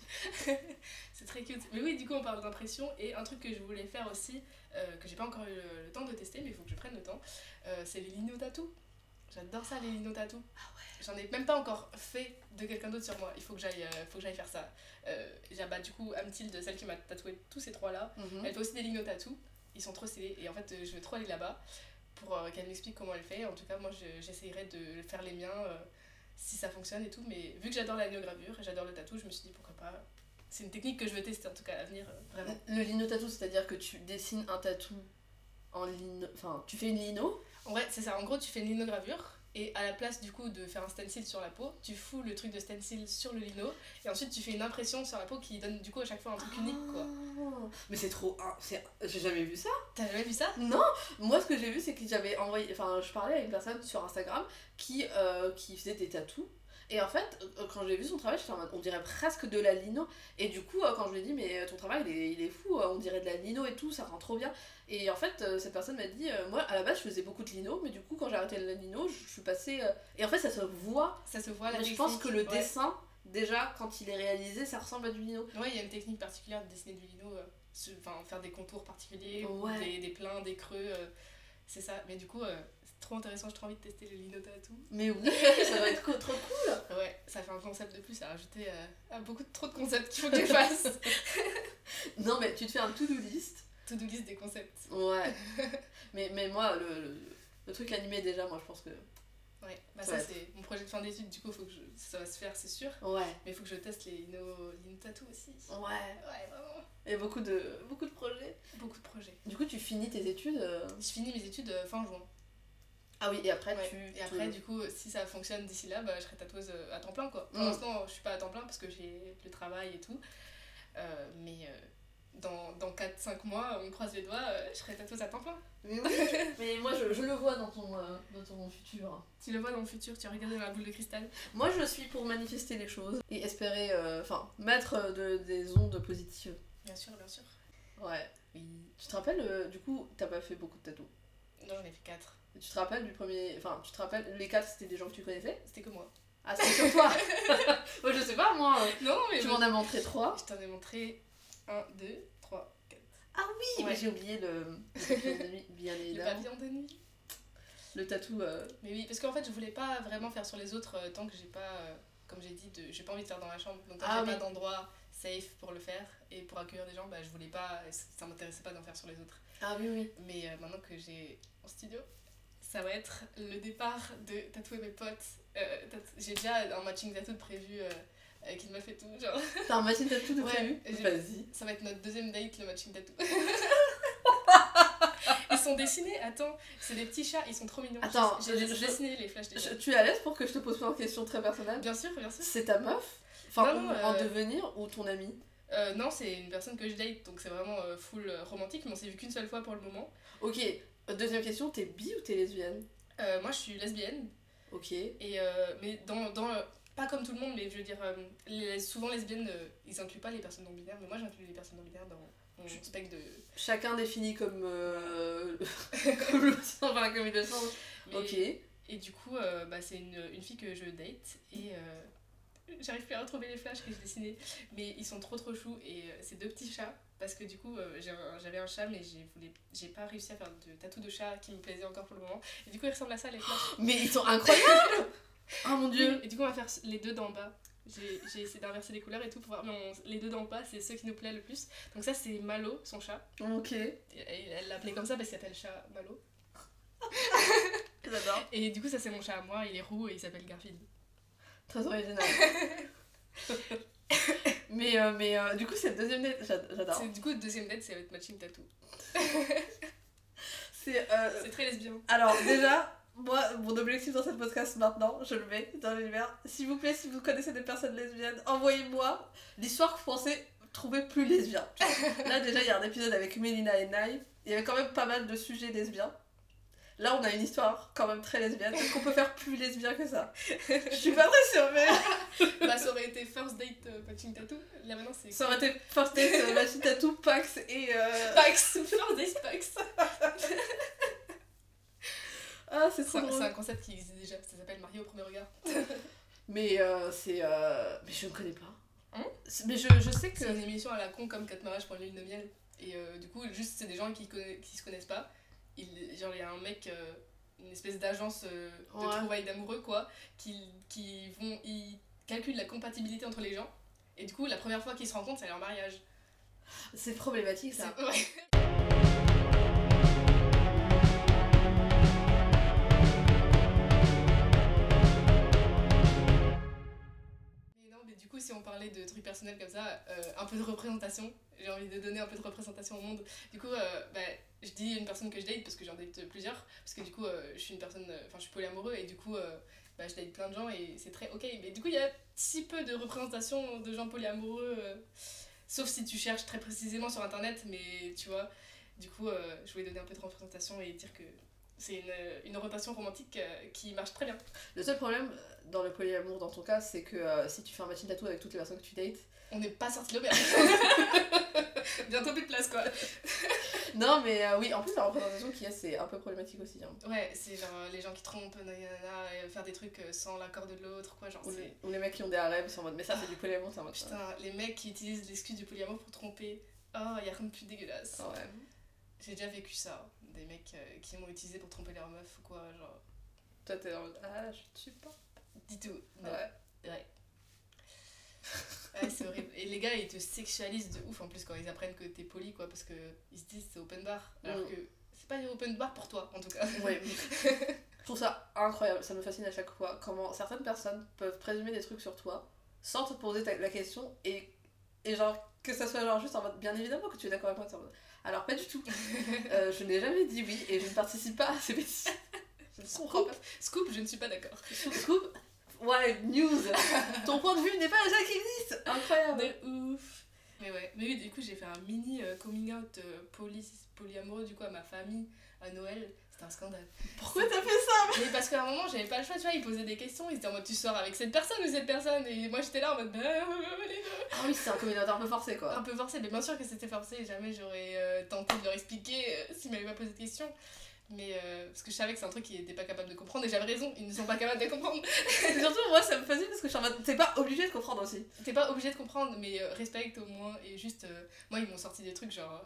C'est très cute. Mais oui, du coup, on parle d'impression. Et un truc que je voulais faire aussi, euh, que j'ai pas encore eu le, le temps de tester, mais il faut que je prenne le temps, euh, c'est les lino tattoos. J'adore ça, les lino tattoos. Ah ouais. J'en ai même pas encore fait de quelqu'un d'autre sur moi. Il faut que j'aille, euh, faut que j'aille faire ça. Euh, j'ai, bah, du coup, Amtilde, celle qui m'a tatoué tous ces trois-là, mm-hmm. elle fait aussi des lino tattoos. Ils sont trop stylés. Et en fait, je veux trop aller là-bas pour euh, qu'elle m'explique comment elle fait. En tout cas, moi, je, j'essayerai de faire les miens euh, si ça fonctionne et tout. Mais vu que j'adore la linogravure et j'adore le tatou, je me suis dit pourquoi pas. C'est une technique que je veux tester en tout cas à l'avenir, euh, vraiment. Le lino tatou, c'est-à-dire que tu dessines un tatou en lino... Enfin, tu fais une lino? Ouais, c'est ça. En gros, tu fais une linogravure et à la place du coup de faire un stencil sur la peau, tu fous le truc de stencil sur le lino et ensuite tu fais une impression sur la peau qui donne du coup à chaque fois un truc oh. unique quoi. Mais c'est trop... C'est... J'ai jamais vu ça. T'as jamais vu ça? Non. Moi ce que j'ai vu c'est que j'avais envoyé... Enfin je parlais à une personne sur Instagram qui, euh, qui faisait des tatous et en fait quand j'ai vu son travail j'étais en mode on dirait presque de la lino et du coup quand je lui ai dit mais ton travail il est, il est fou, on dirait de la lino et tout, ça rend trop bien. Et en fait cette personne m'a dit moi à la base je faisais beaucoup de lino mais du coup quand j'ai arrêté la lino je suis passée et en fait ça se voit, ça se voit la je pense que le ouais. dessin déjà quand il est réalisé ça ressemble à du lino. Ouais, il y a une technique particulière de dessiner du lino, euh, enfin faire des contours particuliers ouais. ou des, des pleins, des creux, euh, c'est ça. Mais du coup euh, trop intéressant, j'ai trop envie de tester le lino tattoo. Mais oui, ça va être co- trop cool. Ouais, ça fait un concept de plus à rajouter euh, à beaucoup de, trop de concepts qu'il faut que tu fasses. Non mais tu te fais un to-do list to-do list des concepts. Ouais. mais, mais moi, le, le, le truc animé, déjà, moi, je pense que... Ouais, bah ça, ça c'est mon projet de fin d'études, du coup, faut que je... ça va se faire, c'est sûr. Ouais. Mais il faut que je teste les lignes tattoo aussi. Ouais. Ouais, vraiment. Et beaucoup de, beaucoup de projets. Beaucoup de projets. Du coup, tu finis tes études euh... Je finis mes études euh, fin juin. Ah oui, et après ouais. tu... Et après, tu... du coup, si ça fonctionne d'ici là, bah, je serai tatoueuse à temps plein, quoi. Pour mmh. l'instant, je suis pas à temps plein parce que j'ai le travail et tout. Euh, mais... Euh... Dans, dans quatre cinq mois, on croise les doigts, euh, je serai tatoueuse à temps plein. Mais oui, mais moi je, je le vois dans ton, euh, dans ton futur. Tu le vois dans le futur, tu as regardé dans la boule de cristal. Moi je suis pour manifester les choses et espérer, enfin, euh, mettre de, des ondes positives. Bien sûr, bien sûr. Ouais. Oui. Tu te rappelles, euh, du coup, t'as pas fait beaucoup de tatous? Non, j'en ai fait quatre. Et tu te rappelles du premier. Enfin, tu te rappelles, les quatre c'était des gens que tu connaissais? C'était que moi. Ah, c'était sur toi. Moi je sais pas, moi. Non, mais. Tu bon, m'en as montré trois. Je t'en ai montré. un, deux, trois, quatre. Ah oui, ouais. Mais j'ai oublié le, le papillon de nuit, bien évidemment. Le papillon de nuit. Le tatou. Euh... Mais oui, parce qu'en fait, je voulais pas vraiment faire sur les autres euh, tant que j'ai pas, euh, comme j'ai dit, de, j'ai pas envie de faire dans ma chambre. Donc, tant ah, j'ai oui. pas d'endroit safe pour le faire et pour accueillir des gens, bah, je voulais pas, ça m'intéressait pas d'en faire sur les autres. Ah oui, oui. Mais euh, maintenant que j'ai en studio, ça va être le départ de tatouer mes potes. Euh, tatou... J'ai déjà un matching tattoo prévu. Euh... Avec une meuf et tout, genre. T'as un matching tattoo de prévu ? Ouais, vas-y. Ça va être notre deuxième date, le matching tattoo. Ils sont dessinés, attends, c'est des petits chats, ils sont trop mignons. Attends, j'ai, j'ai, j'ai dessiné les flashs des chats. Tu es à l'aise pour que je te pose pas une question très personnelle ? Bien sûr, bien sûr. C'est ta meuf ? Enfin, non, ou, euh... en devenir ou ton amie ? euh, Non, c'est une personne que je date, donc c'est vraiment euh, full romantique, mais on s'est vu qu'une seule fois pour le moment. Ok, deuxième question, t'es bi ou t'es lesbienne ? euh, Moi, je suis lesbienne. Ok. Et euh, mais dans... dans euh... Pas comme tout le monde, mais je veux dire, euh, les, souvent lesbiennes, euh, ils incluent pas les personnes non-binaires, mais moi j'inclus les personnes non-binaires dans mon spectre de... Chacun défini comme... Euh, comme le sens, enfin comme il le sens. Ok. Et du coup, euh, bah, c'est une, une fille que je date, et euh, j'arrive plus à retrouver les flashs que je dessinais, mais ils sont trop trop choux, et euh, c'est deux petits chats, parce que du coup, euh, j'ai un, j'avais un chat, mais j'ai, voulu, j'ai pas réussi à faire de tatou de chat qui me plaisait encore pour le moment, et du coup ils ressemblent à ça les flashs. Mais ils sont incroyables. Oh mon dieu! Oui, et du coup, on va faire les deux d'en bas. J'ai, j'ai essayé d'inverser les couleurs et tout pour voir. Mais on, les deux d'en bas, c'est ceux qui nous plaît le plus. Donc, ça, c'est Malo, son chat. Ok. Et elle l'appelait comme ça parce qu'il s'appelle chat Malo. J'adore. Et du coup, ça, c'est mon chat à moi. Il est roux et il s'appelle Garfield. Très original. mais euh, mais euh, du coup, c'est le deuxième date. J'adore. C'est, du coup, le deuxième date, c'est avec matching tattoo. c'est, euh... c'est très lesbien. Alors, déjà. Moi, mon objectif dans cette podcast maintenant, je le mets dans l'univers. S'il vous plaît, si vous connaissez des personnes lesbiennes, envoyez-moi l'histoire que vous pensez trouver plus lesbien. Là, déjà, il y a un épisode avec Mélina et Naï. Il y avait quand même pas mal de sujets lesbiens. Là, on a une histoire quand même très lesbienne. Est-ce qu'on peut faire plus lesbien que ça ? Je suis pas très sûre, mais... bah, ça aurait été First Date euh, Matching Tattoo. Là, maintenant, c'est... Ça aurait été First Date euh, Matching Tattoo, Pax et... Euh... Pax, First Date Pax. Ah, c'est, c'est, un, c'est un concept qui existe déjà, ça s'appelle Marié au premier regard. mais euh, c'est... Euh... Mais je ne connais pas. Hein mais je, je sais que... C'est une émission à la con comme quatre mariages pour une lune de miel. Et euh, du coup, juste, c'est des gens qui ne qui se connaissent pas. Il, genre, il y a un mec, euh, une espèce d'agence euh, de ouais. trouvailles d'amoureux, quoi, qui, qui vont... Ils calculent la compatibilité entre les gens. Et du coup, la première fois qu'ils se rencontrent, c'est leur mariage. C'est problématique, ça. C'est... Ouais. Si on parlait de trucs personnels comme ça, euh, un peu de représentation, j'ai envie de donner un peu de représentation au monde. Du coup, euh, bah, je dis une personne que je date parce que j'en date plusieurs, parce que du coup, euh, je suis une personne, enfin, je suis polyamoureux et du coup, euh, bah, je date plein de gens et c'est très ok. Mais du coup, il y a si peu de représentation de gens polyamoureux, euh, sauf si tu cherches très précisément sur internet, mais tu vois, du coup, euh, je voulais donner un peu de représentation et dire que c'est une, une représentation romantique euh, qui marche très bien. Le seul problème dans le polyamour, dans ton cas, c'est que euh, si tu fais un matching tattoo avec toutes les personnes que tu dates... On n'est pas sortis de l'auberge. Bientôt plus de place, quoi. Non, mais euh, oui, en plus, la représentation qu'il y a, c'est un peu problématique aussi. Hein. Ouais, c'est genre les gens qui trompent, nanana, et faire des trucs sans l'accord de l'autre, quoi, genre... Ou, c'est... ou les mecs qui ont des harems, c'est en mode, mais ça, c'est du polyamour, c'est en mode... Putain, ouais. Les mecs qui utilisent l'excuse du polyamour pour tromper, oh, il y a rien de plus dégueulasse. Oh, ouais. J'ai déjà vécu ça. Des mecs euh, qui m'ont utilisé pour tromper leur meuf ou quoi, genre... Toi, t'es dans le... Ah, je ne suis pas... Du tout. Non. Ouais. Ouais. Ouais, c'est horrible. Et les gars, ils te sexualisent de ouf en plus quand ils apprennent que t'es poli, quoi, parce que ils se disent c'est open bar. Alors mm. que c'est pas du open bar pour toi, en tout cas. Ouais. Je trouve ça incroyable, ça me fascine à chaque fois comment certaines personnes peuvent présumer des trucs sur toi sans te poser ta, la question et, et genre que ça soit genre juste en mode bien évidemment que tu es d'accord avec moi. En mode, alors pas du tout, euh, je n'ai jamais dit oui et je ne participe pas à ces bêtises. Je ne comprends pas. Scoop, je ne suis pas d'accord. Scoop, ouais, news. Ton point de vue n'est pas déjà qui existe. Incroyable. De ouf. Mais ouais, mais oui, du coup j'ai fait un mini coming out poly, polyamoureux du coup à ma famille à Noël. C'était un scandale. Pourquoi t'as fait ça? Mais parce qu'à un moment j'avais pas le choix, tu vois, ils posaient des questions, ils étaient en mode tu sors avec cette personne ou cette personne, et moi j'étais là en mode bah, les deux. Ah oui, c'est un communauté un peu forcé quoi. Un peu forcé, mais bien sûr que c'était forcé, jamais j'aurais euh, tenté de leur expliquer euh, s'ils m'avaient pas posé de questions. Mais euh, parce que je savais que c'est un truc qu'ils étaient pas capables de comprendre et j'avais raison, ils ne sont pas capables de comprendre. Et surtout moi ça me fascine parce que je suis en mode t'es pas obligé de comprendre aussi. T'es pas obligé de comprendre, mais euh, respecte au moins, et juste euh, moi ils m'ont sorti des trucs genre.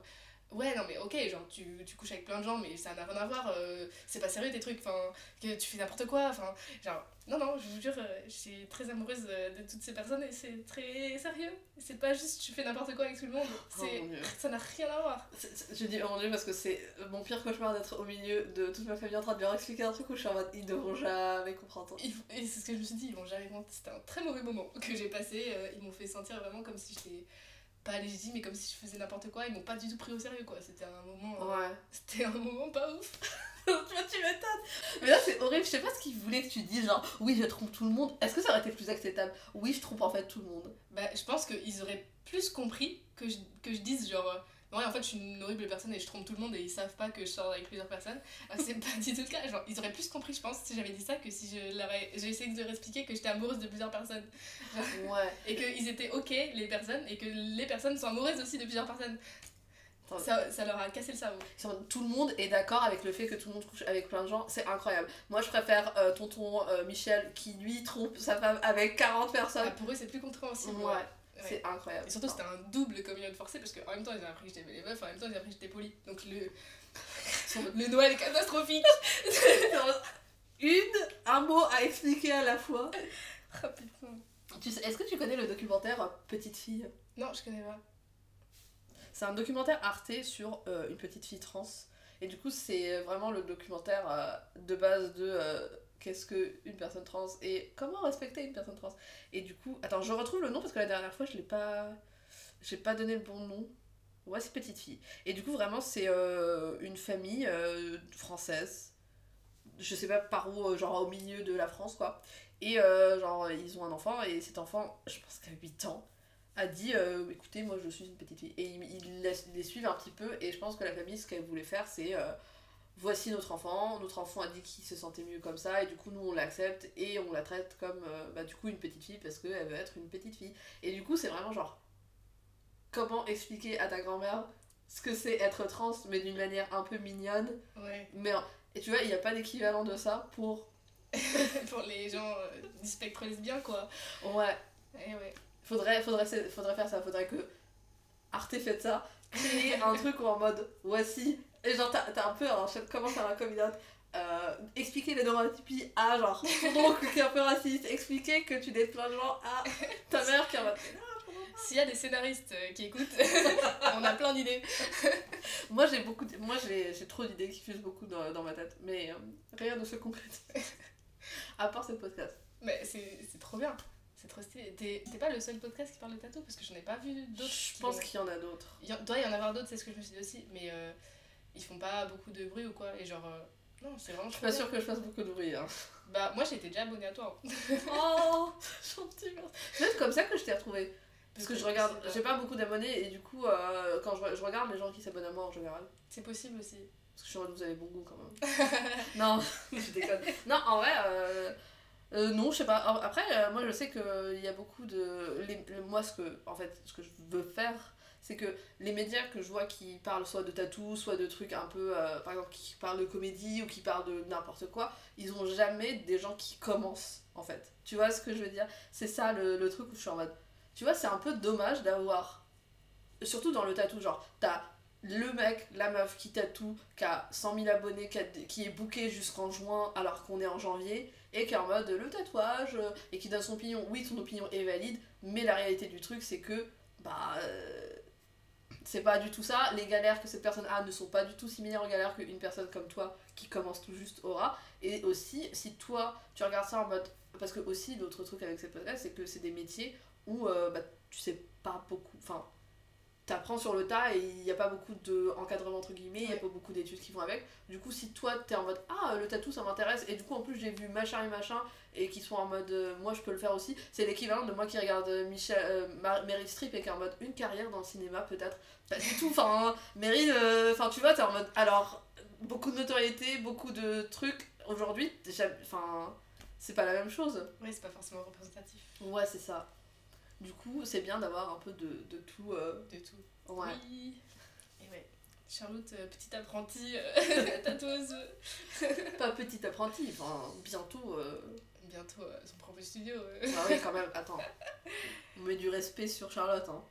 Ouais, non mais ok, genre tu, tu couches avec plein de gens, mais ça n'a rien à voir, euh, c'est pas sérieux tes trucs, enfin, que tu fais n'importe quoi, enfin, genre, non, non, je vous jure, euh, je suis très amoureuse de toutes ces personnes et c'est très sérieux, c'est pas juste tu fais n'importe quoi avec tout le monde, c'est, oh, ça n'a rien à voir. C'est, c'est, je dis oh mon dieu parce que c'est mon pire cauchemar d'être au milieu de toute ma famille en train de leur expliquer un truc où je suis en mode ils ne vont jamais comprendre. Ils, et c'est ce que je me suis dit, ils vont jamais comprendre, c'était un très mauvais moment que j'ai passé, euh, ils m'ont fait sentir vraiment comme si j'étais... pas légitime, mais comme si je faisais n'importe quoi, ils m'ont pas du tout pris au sérieux quoi, c'était un moment ouais. euh, c'était un moment pas ouf. Tu vois, tu m'étonnes, mais là c'est horrible, je sais pas ce qu'ils voulaient que tu dises genre oui je trompe tout le monde, est-ce que ça aurait été plus acceptable? Oui je trompe en fait tout le monde. Bah je pense qu'ils auraient plus compris que je, que je dise genre euh, non en fait je suis une horrible personne et je trompe tout le monde et ils savent pas que je sors avec plusieurs personnes, ah, c'est pas du tout le cas, genre ils auraient plus compris je pense si j'avais dit ça que si je l'aurais j'ai essayé de leur expliquer que j'étais amoureuse de plusieurs personnes genre, ouais. Et qu'ils étaient ok les personnes et que les personnes sont amoureuses aussi de plusieurs personnes. Ça, ça leur a cassé le cerveau. Tout le monde est d'accord avec le fait que tout le monde couche avec plein de gens, c'est incroyable. Moi je préfère euh, tonton euh, Michel qui lui trompe sa femme avec quarante personnes. Ah, pour eux c'est plus compréhensible. Ouais. Ouais. C'est ouais. Incroyable. Et surtout, c'était un double communion forcé parce qu'en même temps, ils ont appris que j'étais les meufs, en même temps, ils ont appris que j'étais polie. Donc le, le Noël est catastrophique. Une, un mot à expliquer à la fois. Oh, putain. Tu sais, est-ce que tu connais le documentaire Petite Fille? Non, je connais pas. C'est un documentaire Arte sur euh, une petite fille trans. Et du coup, c'est vraiment le documentaire euh, de base de... Euh, qu'est-ce qu'une personne trans et comment respecter une personne trans. Et du coup, attends, je retrouve le nom parce que la dernière fois je l'ai pas, j'ai pas donné le bon nom. Ouais, c'est Petite Fille. Et du coup, vraiment, c'est euh, une famille euh, française. Je sais pas par où, genre au milieu de la France quoi. Et euh, genre ils ont un enfant et cet enfant, je pense qu'à huit ans, a dit euh, écoutez, moi je suis une petite fille. Et ils il il les suivent un petit peu et je pense que la famille, ce qu'elle voulait faire, c'est euh, voici notre enfant, notre enfant a dit qu'il se sentait mieux comme ça et du coup nous on l'accepte et on la traite comme euh, bah du coup une petite fille parce qu'elle veut être une petite fille. Et du coup c'est vraiment genre comment expliquer à ta grand-mère ce que c'est être trans mais d'une manière un peu mignonne. Ouais. Mais et tu vois il n'y a pas d'équivalent de ça pour pour les gens euh, du spectre lesbien quoi. Ouais. Et ouais. Faudrait faudrait faudrait faire ça, faudrait que Arte fait ça, créer un truc en mode voici. Et genre t'as, t'as un peu hein, comment faire un coming out, euh, expliquer les neurotypies à genre ton oncle qui est un peu raciste, expliquer que tu dates plein de gens à ta mère qui est en mode s'il y a des scénaristes qui écoutent on a plein d'idées. Moi j'ai beaucoup de... moi j'ai, j'ai trop d'idées qui fusent beaucoup dans, dans ma tête mais euh, rien ne se concrétise à part ce podcast. Mais c'est, c'est trop bien, c'est trop stylé. T'es, t'es pas le seul podcast qui parle de tatou parce que j'en ai pas vu d'autres. Je pense qu'il y en a d'autres, il doit y en avoir d'autres, c'est ce que je me suis dit aussi, mais euh... ils font pas beaucoup de bruit ou quoi, et genre euh... non c'est vraiment, je suis pas sûre que je fasse beaucoup de bruit hein. Bah moi j'étais déjà abonnée à toi hein. Oh gentil, c'est peut-être comme ça que je t'ai retrouvée parce que, que je regarde, j'ai pas beaucoup d'abonnés et du coup euh, quand je, je regarde les gens qui s'abonnent à moi en général, c'est possible aussi parce que je suis en mode vous avez bon goût quand même. Non je déconne, non en vrai euh... Euh, non je sais pas, après euh, moi je sais que il euh, y a beaucoup de les... moi ce que en fait ce que je veux faire c'est que les médias que je vois qui parlent soit de tatou, soit de trucs un peu, euh, par exemple, qui parlent de comédie ou qui parlent de n'importe quoi, ils ont jamais des gens qui commencent, en fait. Tu vois ce que je veux dire? C'est ça le, le truc où je suis en mode... Tu vois, c'est un peu dommage d'avoir... Surtout dans le tatou, genre, t'as le mec, la meuf qui tatoue, qui a cent mille abonnés, qui, a, qui est booké jusqu'en juin alors qu'on est en janvier, et qui est en mode le tatouage, et qui donne son opinion. Oui, son opinion est valide, mais la réalité du truc c'est que bah euh, c'est pas du tout ça, les galères que cette personne a ne sont pas du tout similaires aux galères qu'une personne comme toi qui commence tout juste aura. Et aussi si toi tu regardes ça en mode, parce que aussi l'autre truc avec cette podcast c'est que c'est des métiers où euh, bah, tu sais pas beaucoup, enfin t'apprends sur le tas et il n'y a pas beaucoup d'encadrement entre guillemets, il n'y a pas beaucoup d'études qui vont avec. Du coup si toi t'es en mode ah le tatou ça m'intéresse et du coup en plus j'ai vu machin et machin et qui sont en mode euh, moi je peux le faire aussi, c'est l'équivalent de moi qui regarde Michel, euh, Meryl Streep et qui est en mode une carrière dans le cinéma peut-être, pas du tout, enfin Meryl, enfin euh, tu vois t'es en mode alors beaucoup de notoriété, beaucoup de trucs aujourd'hui, enfin c'est pas la même chose. Oui c'est pas forcément représentatif. Ouais c'est ça. Du coup, c'est bien d'avoir un peu de, de tout. Euh... De tout. Ouais. Oui. Et ouais. Charlotte, euh, petite apprentie euh, tatoueuse. Pas petite apprentie, enfin, bientôt. Euh... Bientôt, euh, son propre studio. Euh. Ah oui, quand même, attends. On met du respect sur Charlotte, hein.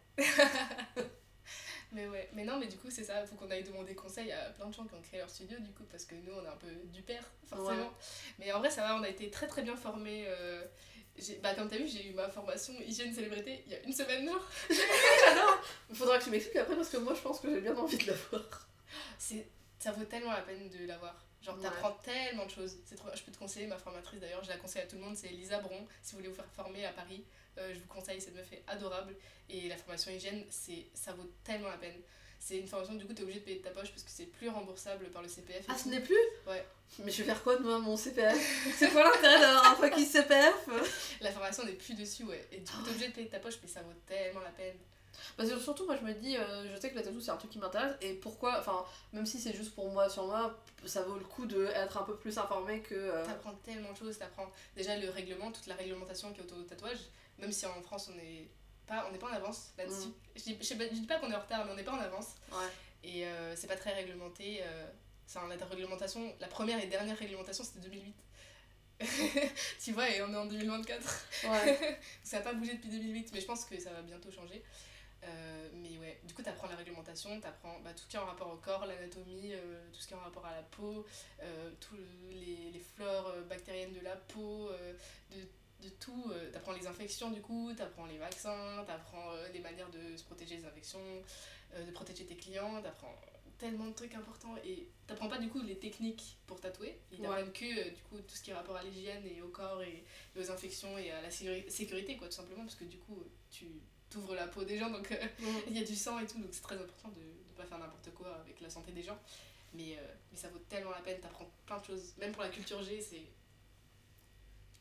Mais ouais, mais non, mais du coup, c'est ça, faut qu'on aille demander conseil à plein de gens qui ont créé leur studio, du coup, parce que nous, on est un peu du père, forcément. Ouais. Mais en vrai, ça va, on a été très très bien formés. Euh... J'ai, bah comme t'as vu j'ai eu ma formation hygiène célébrité il y a une semaine genre. J'adore. Faudra que tu m'expliques après parce que moi je pense que j'ai bien envie de l'avoir. C'est, ça vaut tellement la peine de l'avoir. Genre ouais. T'apprends tellement de choses. C'est trop, je peux te conseiller ma formatrice d'ailleurs, je la conseille à tout le monde, c'est Lisa Bron. Si vous voulez vous faire former à Paris, euh, je vous conseille, cette meuf est adorable. Et la formation hygiène, c'est, ça vaut tellement la peine. C'est une formation, du coup t'es obligé de payer de ta poche parce que c'est plus remboursable par le C P F. Ah ce n'est plus ? Ouais. Mais je vais faire quoi de moi, mon C P F ? C'est quoi l'intérêt d'avoir un fucking C P F ? La formation n'est plus dessus, ouais. Et du coup t'es obligé de payer de ta poche, mais ça vaut tellement la peine. Parce que surtout moi je me dis, euh, je sais que la tattoo c'est un truc qui m'intéresse, et pourquoi, enfin même si c'est juste pour moi, sur moi, ça vaut le coup d'être un peu plus informé que... Euh... T'apprends tellement de choses, t'apprends déjà le règlement, toute la réglementation qui est autour du tatouage, même si en France on est... Pas, on n'est pas en avance là-dessus. Mmh. Je ne dis pas qu'on est en retard, mais on n'est pas en avance. Ouais. Et euh, c'est pas très réglementé. Euh, ça, la réglementation, la première et dernière réglementation, c'était deux mille huit. Tu vois, et on est en deux mille vingt-quatre. Ouais. Ça n'a pas bougé depuis deux mille huit, mais je pense que ça va bientôt changer. Euh, mais ouais, du coup, tu apprends la réglementation, tu apprends bah, tout ce qui est en rapport au corps, l'anatomie, euh, tout ce qui est en rapport à la peau, euh, tous les, les flores bactériennes de la peau, euh, de de tout, euh, t'apprends les infections du coup, t'apprends les vaccins, t'apprends euh, les manières de se protéger des infections, euh, de protéger tes clients, t'apprends tellement de trucs importants et t'apprends pas du coup les techniques pour tatouer, il t'apprennent ouais. que euh, du coup tout ce qui est rapport à l'hygiène et au corps et, et aux infections et à la sécurité, sécurité quoi tout simplement parce que du coup tu t'ouvres la peau des gens donc euh, il mmh. y a du sang et tout donc c'est très important de, de pas faire n'importe quoi avec la santé des gens mais, euh, mais ça vaut tellement la peine, t'apprends plein de choses, même pour la culture G c'est...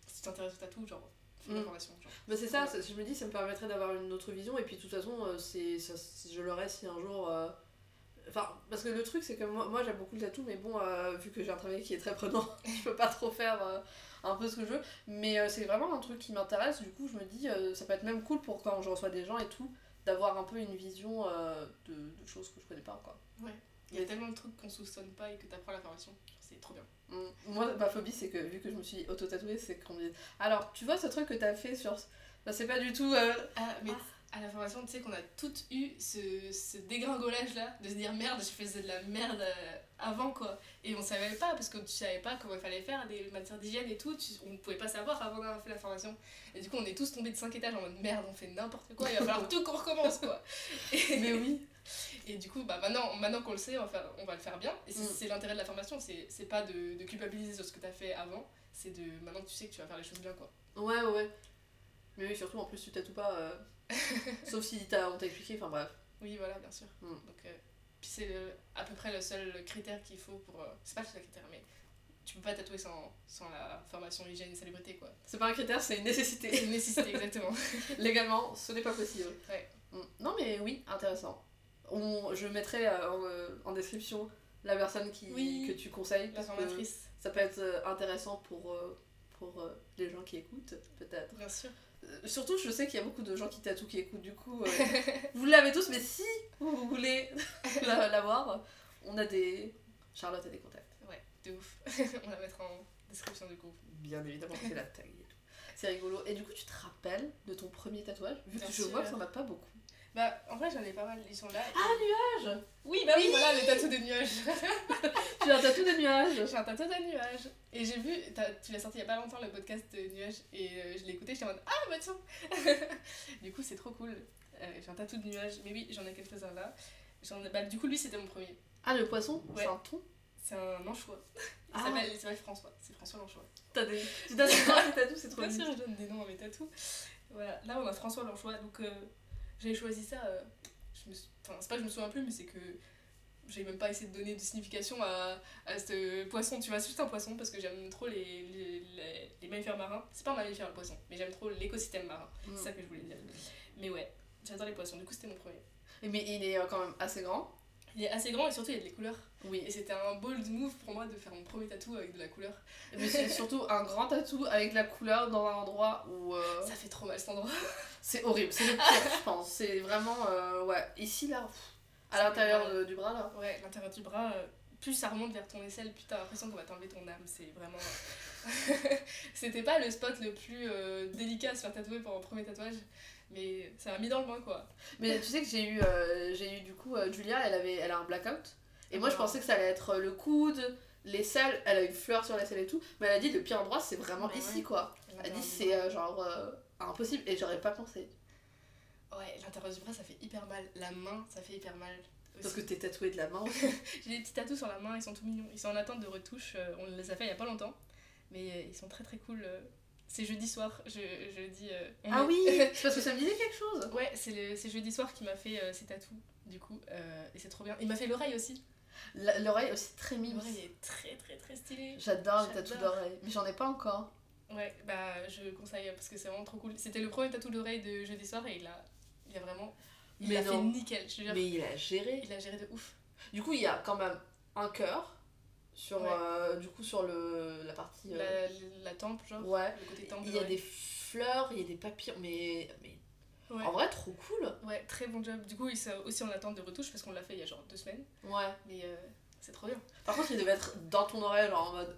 Si tu t'intéresses au tatou, genre, fais mmh. l'information. Genre. Bah c'est ça, ouais. ça, je me dis, ça me permettrait d'avoir une autre vision, et puis de toute façon, c'est, ça, je l'aurai si un jour... Euh... Enfin, parce que le truc, c'est que moi, moi j'aime beaucoup le tatou, mais bon, euh, vu que j'ai un travail qui est très prenant, je peux pas trop faire euh, un peu ce que je veux, mais euh, c'est vraiment un truc qui m'intéresse, du coup, je me dis, euh, ça peut être même cool pour quand je reçois des gens et tout, d'avoir un peu une vision euh, de, de choses que je connais pas, quoi. Ouais, il y a mais... tellement de trucs qu'on soupçonne pas et que t'apprends la formation, c'est trop bien. Moi ma phobie c'est que vu que je me suis auto-tatouée c'est qu'on me dit alors tu vois ce truc que t'as fait sur ben, c'est pas du tout euh... ah, mais ah. à la formation tu sais qu'on a toutes eu ce, ce dégringolage là de se dire merde je faisais de la merde avant quoi et on savait pas parce que tu savais pas comment il fallait faire des matières d'hygiène et tout tu, on pouvait pas savoir avant d'avoir fait la formation et du coup on est tous tombés de cinq étages en mode merde on fait n'importe quoi il va falloir tout qu'on recommence quoi et... mais oui. Et du coup, bah maintenant, maintenant qu'on le sait, on va, on va le faire bien. Et c'est, mm. c'est l'intérêt de la formation, c'est, c'est pas de, de culpabiliser sur ce que t'as fait avant, c'est de maintenant que tu sais que tu vas faire les choses bien, quoi. Ouais, ouais. Mais oui, surtout en plus, tu tatoues pas. Euh... Sauf si t'as, on t'a expliqué, enfin bref. Oui, voilà, bien sûr. Mm. Donc, euh, puis c'est le, à peu près le seul critère qu'il faut pour. Euh, c'est pas le seul critère, mais tu peux pas tatouer sans, sans la formation hygiène et salubrité, quoi. C'est pas un critère, c'est une nécessité. C'est une nécessité, exactement. Légalement, ce n'est pas possible. Ouais. Mm. Non, mais oui, intéressant. On, je mettrai en, en description la personne qui, oui, que tu conseilles parce que ça peut être intéressant pour, pour les gens qui écoutent peut-être. Bien sûr. Euh, surtout je sais qu'il y a beaucoup de gens qui tatouent qui écoutent du coup euh, vous l'avez tous mais si vous voulez l'avoir on a des... Charlotte a des contacts. Ouais, de ouf. On la mettra en description du coup. Bien évidemment c'est la tag et tout. C'est rigolo. Et du coup tu te rappelles de ton premier tatouage vu que bien je sûr. Vois que ça ne va pas beaucoup. Bah, en vrai, j'en ai pas mal, ils sont là. Et... Ah, nuages! Oui, bah oui, oui voilà, le tatou des nuages. J'ai un tatou des nuages. J'ai un tatou des nuages. Et j'ai vu, tu l'as sorti il y a pas longtemps, le podcast de nuages, et euh, je l'ai écouté, j'étais en mode ah, bah tiens. Du coup, c'est trop cool. Euh, j'ai un tatou de nuages, mais oui, j'en ai quelques-uns là. J'en ai... Bah, du coup, lui, c'était mon premier. Ah, le poisson? Ouais. C'est un thon? C'est un anchois. Il s'appelle ah. François, c'est François l'anchois. T'as des... Tu donnes des noms à tes tatous, c'est trop bien. Bien sûr, je donne des noms à mes tatous. Voilà, là, on a François l'anchois, donc. Euh... J'avais choisi ça, euh, je me sou... enfin, c'est pas que je me souviens plus, mais c'est que j'ai même pas essayé de donner de signification à, à ce poisson, tu vois, c'est juste un poisson parce que j'aime trop les, les, les, les mammifères marins. C'est pas un mammifère le poisson, mais j'aime trop l'écosystème marin, mmh. C'est ça que je voulais dire. Mais ouais, j'adore les poissons, du coup c'était mon premier. Et mais il est quand même assez grand. Il est assez grand et surtout il y a des couleurs. Oui. Et c'était un bold move pour moi de faire mon premier tatou avec de la couleur. Mais c'est surtout un grand tatou avec de la couleur dans un endroit où... Euh... Ça fait trop mal cet endroit. C'est horrible, c'est le pire je pense. C'est vraiment... Euh, ouais, ici là, à l'intérieur de, du bras là. Ouais, l'intérieur du bras, euh, plus ça remonte vers ton aisselle, plus t'as l'impression qu'on va t'enlever ton âme, c'est vraiment... C'était pas le spot le plus euh, délicat à se faire tatouer pour un premier tatouage. Mais ça m'a mis dans le bain quoi. Mais tu sais que j'ai eu, euh, j'ai eu du coup euh, Julia, elle, avait, elle a un blackout. Et moi, je pensais que ça allait être le coude, l'aisselle. Elle a une fleur sur l'aisselle et tout. Mais elle a dit le pire endroit, c'est vraiment ouais, ici, quoi. Elle a dit c'est euh, genre euh, impossible. Et j'aurais pas pensé. Ouais, l'intérieur du bras, ça fait hyper mal. La main, ça fait hyper mal. Aussi. Parce que t'es tatouée de la main. J'ai des petits tatous sur la main, ils sont tout mignons. Ils sont en attente de retouches. On les a fait il y a pas longtemps. Mais ils sont très très cool. C'est jeudi soir. Je, je dis, euh, ah est... oui, c'est parce que ça me disait quelque chose. Ouais, c'est, le, c'est jeudi soir qui m'a fait euh, ces tatous, du coup. Euh, et c'est trop bien. Il m'a fait l'oreille aussi. L'oreille aussi très mime. L'oreille est très très très stylée. J'adore les tatous d'oreille, mais j'en ai pas encore. Ouais, bah je conseille parce que c'est vraiment trop cool. C'était le premier tatou d'oreille de jeudi soir et il a, il a vraiment. Il l'a fait nickel, je te jure. Mais il a géré. Il a géré de ouf. Du coup, il y a quand même un cœur. Sur, ouais. euh, du coup, sur le, la partie. Euh... La, la tempe, genre. Ouais. Le côté tempe. Il y a des fleurs, il y a des papillons, mais. mais... Ouais. En vrai, trop cool! Ouais, très bon job. Du coup, il s'est aussi en attente de retouches parce qu'on l'a fait il y a genre deux semaines. Ouais. Mais euh, c'est trop bien. Par contre, il devait être dans ton oreille, genre en mode.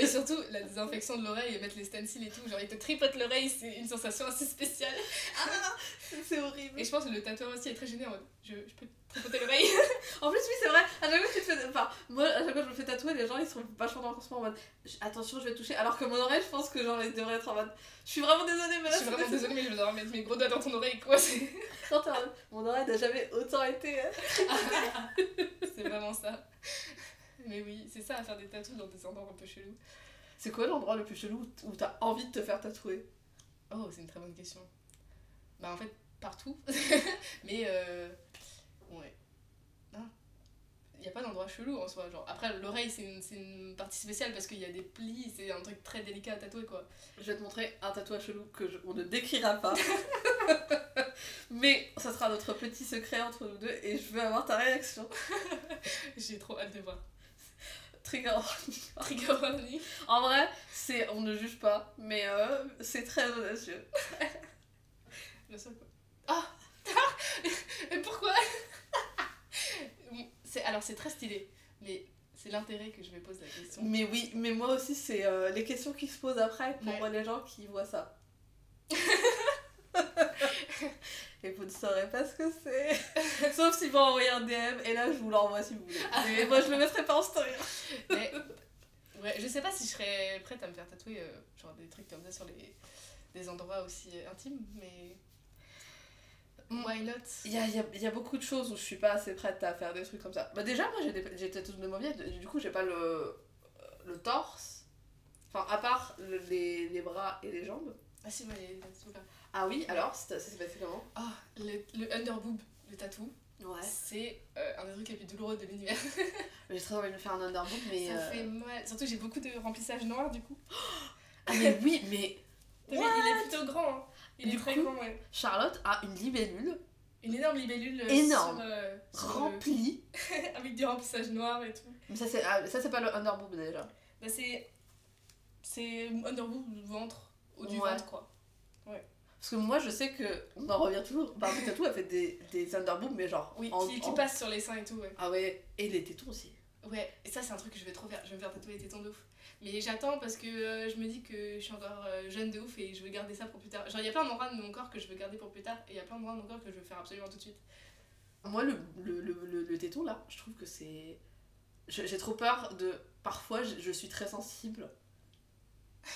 Et surtout, la désinfection de l'oreille et mettre les stencils et tout. Genre, il te tripote l'oreille, c'est une sensation assez spéciale. Ah, c'est horrible! Et je pense que le tatoueur aussi est très gêné en mode. Je, je peux te tripoter l'oreille? En plus, oui, c'est vrai. À chaque fois que tu te fais. Enfin, moi, à chaque fois que je me fais tatouer, les gens ils sont vachement dans le consomment en mode. Attention, je vais te toucher. Alors que mon oreille, je pense que genre, ils devraient être en mode. Je suis vraiment désolée, mais là, je suis vraiment désolée, mais je vais devoir mettre mes gros doigts dans ton oreille, quoi. Non, t'as... Mon oreille n'a jamais autant été. Hein. C'est vraiment ça. Mais oui, c'est ça à faire des tatouages dans des endroits un peu chelous. C'est quoi l'endroit le plus chelou où t'as envie de te faire tatouer? Oh, c'est une très bonne question. Bah, en fait, partout. Mais euh... ouais. Il y a pas d'endroit chelou en soi, genre après l'oreille c'est une, c'est une partie spéciale parce qu'il y a des plis, c'est un truc très délicat à tatouer quoi. Je vais te montrer un tatouage chelou que je... on ne décrira pas. Mais ça sera notre petit secret entre nous deux et je veux avoir ta réaction. J'ai trop hâte de voir. Trigger warning. Trigger warning. En vrai, c'est on ne juge pas, mais euh, c'est très audacieux. Bien sûr quoi. Ah mais pourquoi? C'est, alors c'est très stylé, mais c'est l'intérêt que je me pose la question. Mais oui, mais moi aussi c'est euh, les questions qui se posent après pour ouais. Moi, les gens qui voient ça. Et vous ne saurez pas ce que c'est. Sauf si vous envoyez un D M et là je vous l'envoie si vous voulez. Mais moi je le mettrai pas en story. Mais, ouais, je sais pas si je serais prête à me faire tatouer euh, genre des trucs comme ça sur les des endroits aussi intimes, mais... Why not? Il y a, y, a, y a beaucoup de choses où je suis pas assez prête à faire des trucs comme ça. Bah déjà moi j'ai des, j'ai des tatouages de mauvais, du coup j'ai pas le, le torse, enfin à part le, les, les bras et les jambes. Ah si moi les tatouages là. Ah oui alors ça s'est passé comment? Ah oh, le, le underboob, le tatou, ouais. C'est euh, un des trucs les plus douloureux de l'univers. J'ai très envie de me faire un underboob mais... Ça euh... fait mal, surtout j'ai beaucoup de remplissage noir du coup. Ah mais oui mais... What? Il est plutôt grand hein. Il du est très coup, grand, ouais. Charlotte a une libellule. Une énorme libellule. Énorme. Sur, euh, sur remplie. Le... Avec du remplissage noir et tout. Mais ça, c'est, ça, c'est pas le underboob déjà. Bah, c'est. C'est underboob du ventre. Ou du ouais. Ventre, quoi. Ouais. Parce que moi, je sais que. On en revient toujours. Par contre, tatou, elle fait des, des underboobs, mais genre. Oui, en, qui, en... qui passent sur les seins et tout, ouais. Ah ouais. Et les tétons aussi. Ouais. Et ça, c'est un truc que je vais trop faire. Je vais me faire tatouer les tétons de ouf. Mais j'attends parce que euh, je me dis que je suis encore euh, jeune de ouf et je veux garder ça pour plus tard. Genre, il y a plein d'endroits de mon corps que je veux garder pour plus tard et il y a plein d'endroits de mon corps que je veux faire absolument tout de suite. Moi, le, le, le, le, le téton, là, je trouve que c'est... Je, j'ai trop peur de... Parfois, je, je suis très sensible.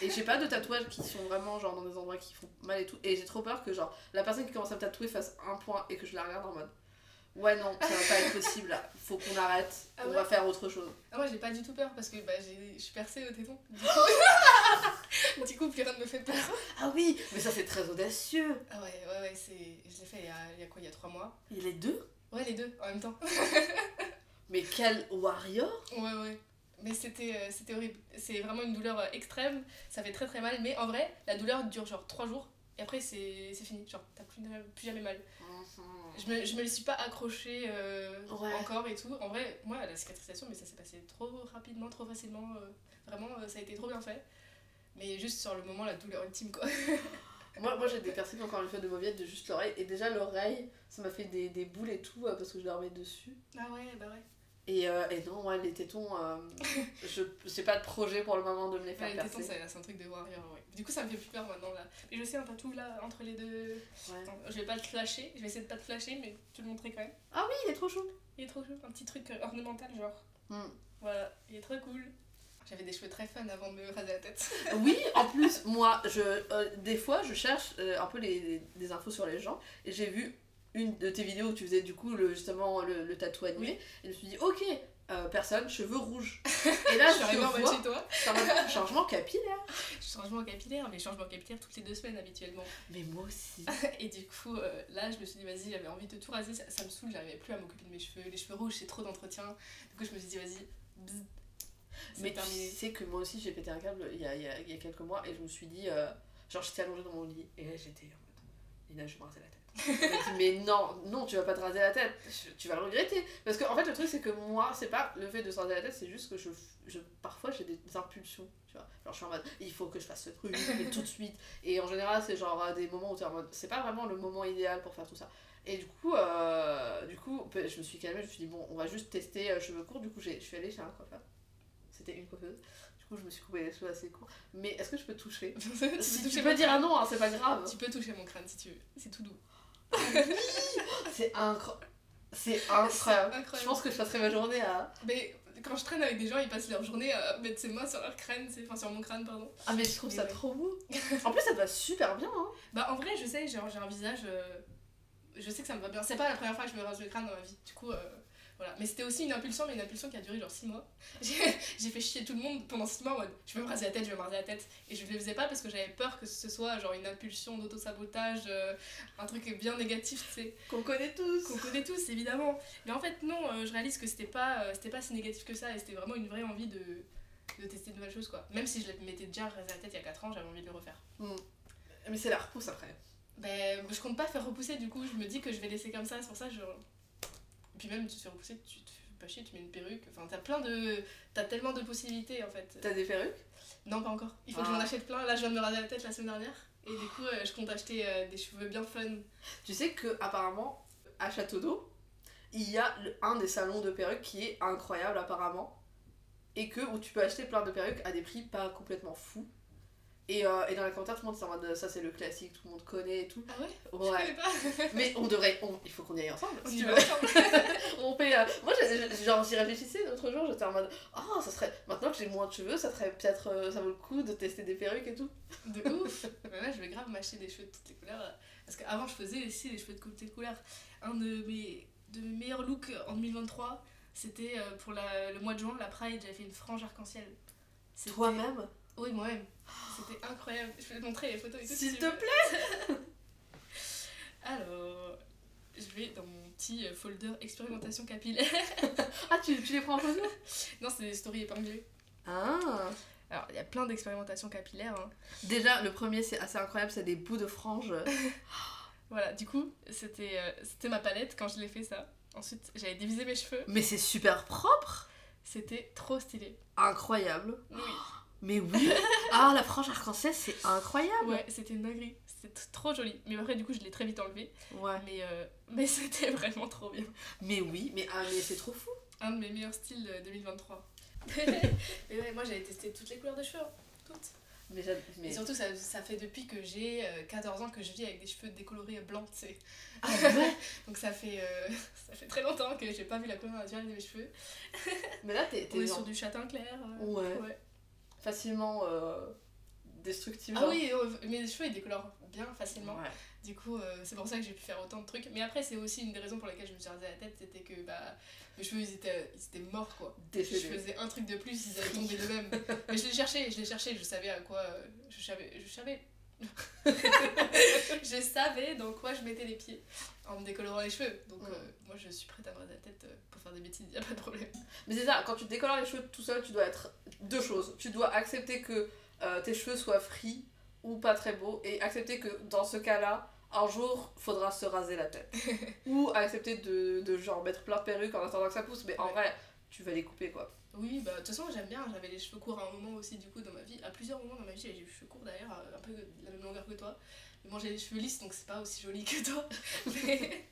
Et j'ai pas de tatouages qui sont vraiment genre dans des endroits qui font mal et tout. Et j'ai trop peur que genre la personne qui commence à me tatouer fasse un point et que je la regarde en mode... Ouais non, ça va pas être possible là, faut qu'on arrête, ah on ouais. va faire autre chose. Ah, moi j'ai pas du tout peur parce que bah, j'ai... je suis percée au téton. Du coup, du coup plus rien ne me fait peur. Ah oui, mais ça c'est très audacieux. Ah ouais, ouais, ouais, c'est... je l'ai fait il y a, il y a quoi, il y a trois mois. Et les deux ? Ouais, les deux, en même temps. Mais quel warrior ! Ouais, ouais. Mais c'était, euh, c'était horrible, c'est vraiment une douleur extrême, ça fait très très mal, mais en vrai, la douleur dure genre trois jours. Et après, c'est, c'est fini, genre t'as plus, plus jamais mal. Mm-hmm. Je, me, je me le suis pas accrochée euh, ouais. encore et tout. En vrai, moi, la cicatrisation, mais ça s'est passé trop rapidement, trop facilement. Euh, vraiment, euh, ça a été trop bien fait. Mais juste sur le moment, la douleur ultime, quoi. moi, moi, j'ai des personnes qui ont encore une fois de mauviette de juste l'oreille. Et déjà, l'oreille, ça m'a fait des, des boules et tout euh, parce que je dormais dessus. Ah ouais, bah ouais. Et, euh, et non, ouais, les tétons, euh, je j'ai pas de projet pour le moment de me les faire ouais, les percer. Les tétons, ça, c'est un truc de warrior, ouais. Du coup, ça me fait plus peur maintenant, là. Mais je sais un tatou, là, entre les deux. Ouais. Attends, je vais pas le flasher, je vais essayer de pas te flasher, mais te le montrer quand même. Ah oui, il est trop chou. Il est trop chou, un petit truc ornemental, genre. Mm. Voilà, il est très cool. J'avais des cheveux très fun avant de me raser la tête. Oui, en plus, moi, je euh, des fois, je cherche euh, un peu les, les, les infos sur les gens, et j'ai vu... une de tes vidéos où tu faisais du coup le, justement le, le tatou animé, oui. Et je me suis dit ok, euh, personne, cheveux rouges. Et là je suis en mode chez toi. C'est un changement capillaire. Changement capillaire, mais changement capillaire toutes les deux semaines habituellement. Mais moi aussi. Et du coup euh, là je me suis dit vas-y, j'avais envie de tout raser, ça, ça me saoule, j'arrivais plus à m'occuper de mes cheveux, les cheveux rouges c'est trop d'entretien. Du coup je me suis dit vas-y, bzz. Mais terminé. Tu sais que moi aussi j'ai pété un câble il y a, il y a, il y a quelques mois et je me suis dit, euh, genre j'étais allongée dans mon lit et là j'étais en mode, et là je me rasais la tête. Mais non, non, tu vas pas te raser la tête, tu vas le regretter. Parce que en fait, le truc, c'est que moi, c'est pas le fait de se raser la tête, c'est juste que je, je parfois j'ai des impulsions, tu vois. Genre, je suis en mode, il faut que je fasse ce truc, mais tout de suite. Et en général, c'est genre des moments où t'es en mode, c'est pas vraiment le moment idéal pour faire tout ça. Et du coup, euh, du coup je me suis calmée, je me suis dit, bon, on va juste tester euh, cheveux courts. Du coup, j'ai, je suis allée chez un coiffeur, c'était une coiffeuse. Où je me suis coupé les cheveux assez courts, mais est-ce que je peux toucher? Tu peux, si toucher, tu peux dire un nom, hein, c'est pas grave. Tu peux toucher mon crâne si tu veux, c'est tout doux. c'est, incro... c'est incroyable. C'est incroyable. Je pense que je passerai ma journée à... Mais quand je traîne avec des gens, ils passent leur journée à mettre ses mains sur leur crâne, c'est... enfin sur mon crâne, pardon. Ah mais je trouve mais ça ouais. trop beau. En plus ça te va super bien, hein. Bah en vrai je sais, genre, j'ai un visage, euh... je sais que ça me va bien. C'est pas la première fois que je me rase le crâne dans ma vie, du coup... Euh... Voilà. Mais c'était aussi une impulsion, mais une impulsion qui a duré genre six mois. J'ai, j'ai fait chier tout le monde pendant six mois en mode je vais me raser la tête, je vais me raser la tête. Et je ne le faisais pas parce que j'avais peur que ce soit genre une impulsion d'auto-sabotage, euh, un truc bien négatif, tu sais. Qu'on connaît tous. Qu'on connaît tous, évidemment. Mais en fait, non, euh, je réalise que c'était pas, euh, c'était pas si négatif que ça et c'était vraiment une vraie envie de, de tester de nouvelles choses, quoi. Même si je m'étais déjà rasé la tête il y a quatre ans, j'avais envie de le refaire. Mmh. Mais c'est la repousse après. Ben, je compte pas faire repousser, du coup, je me dis que je vais laisser comme ça, c'est pour ça que je. Et puis même, tu te fais repousser, tu te fais pas chier, tu mets une perruque. Enfin, t'as plein de... T'as tellement de possibilités, en fait. T'as des perruques ? Non, pas encore. Il faut ah. que j'en achète plein. Là, je viens de me raser la tête la semaine dernière. Et du coup, euh, je compte acheter euh, des cheveux bien fun. Tu sais qu'apparemment, à Château d'Eau, il y a le, un des salons de perruques qui est incroyable, apparemment. Et que, où tu peux acheter plein de perruques à des prix pas complètement fous. Et, euh, et dans les commentaires, tout le monde est en mode ça c'est le classique, tout le monde connaît et tout. Ah ouais, ouais. Je connais pas. Mais on devrait, on, il faut qu'on y aille ensemble. Si tu veux. on fait, euh, moi j'ai, genre, j'y réfléchissais l'autre jour, j'étais en mode oh, ça serait, maintenant que j'ai moins de cheveux, ça serait peut-être, euh, ça vaut le coup de tester des perruques et tout. De ouf. Mais là je vais grave m'acheter des cheveux de toutes les couleurs. Parce qu'avant je faisais aussi des cheveux de toutes les couleurs. Un de mes, de mes meilleurs looks en deux mille vingt-trois, c'était pour la, le mois de juin, la Pride, j'avais fait une frange arc-en-ciel. C'était... Toi-même? Oui, moi-même. C'était incroyable. Je vais te montrer les photos et tout. S'il si te plaît. Alors, je vais dans mon petit folder expérimentation capillaire. Ah, tu, tu les prends en photo? Non, c'est des stories épinglées. Ah. Alors, il y a plein d'expérimentations capillaires. Hein. Déjà, le premier, c'est assez incroyable, c'est des bouts de franges. Voilà, du coup, c'était, euh, c'était ma palette quand je l'ai fait ça. Ensuite, j'avais divisé mes cheveux. Mais c'est super propre. C'était trop stylé. Incroyable. Oui. Mais oui! Ah, la frange arc-en-ciel, c'est incroyable! Ouais, c'était une dinguerie. C'était trop joli. Mais après, du coup, je l'ai très vite enlevé. Ouais. Mais, euh, mais c'était vraiment trop bien. Mais oui, mais, ah, mais c'est trop fou! Un de mes meilleurs styles deux mille vingt-trois. Mais ouais, moi j'avais testé toutes les couleurs de cheveux, hein. Toutes. Mais, mais... Et surtout, ça, ça fait depuis que j'ai quatorze ans que je vis avec des cheveux décolorés blancs, tu sais. Ah ouais. Donc ça fait, euh, ça fait très longtemps que j'ai pas vu la couleur naturelle de mes cheveux. Mais là, t'es, t'es On est genre... sur du châtain clair. Euh, ouais. ouais. Facilement euh, destructive. Ah oui, euh, mes cheveux ils décolorent bien facilement. Ouais. Du coup, euh, c'est pour ça que j'ai pu faire autant de trucs. Mais après, c'est aussi une des raisons pour lesquelles je me suis rasée la tête, c'était que bah, mes cheveux ils étaient, ils étaient morts quoi. Défilé. Je faisais un truc de plus, ils allaient tomber de même. Mais je les cherchais, je les cherchais, je savais à quoi. Je savais. Je savais. Je savais dans quoi je mettais les pieds en me décolorant les cheveux. Donc, ouais. euh, moi je suis prête à me raser la tête pour faire des bêtises, y a pas de problème. Mais c'est ça, quand tu décolores les cheveux tout seul, tu dois être deux choses. Tu dois accepter que euh, tes cheveux soient frits ou pas très beaux, et accepter que dans ce cas-là, un jour, faudra se raser la tête. Ou accepter de, de genre mettre plein de perruques en attendant que ça pousse, mais ouais. en vrai, tu vas les couper quoi. Oui, bah de toute façon, j'aime bien, j'avais les cheveux courts à un moment aussi, du coup, dans ma vie. À plusieurs moments dans ma vie, j'avais les cheveux courts d'ailleurs, un peu de la même longueur que toi. Mais bon, j'ai les cheveux lisses, donc c'est pas aussi joli que toi. Mais,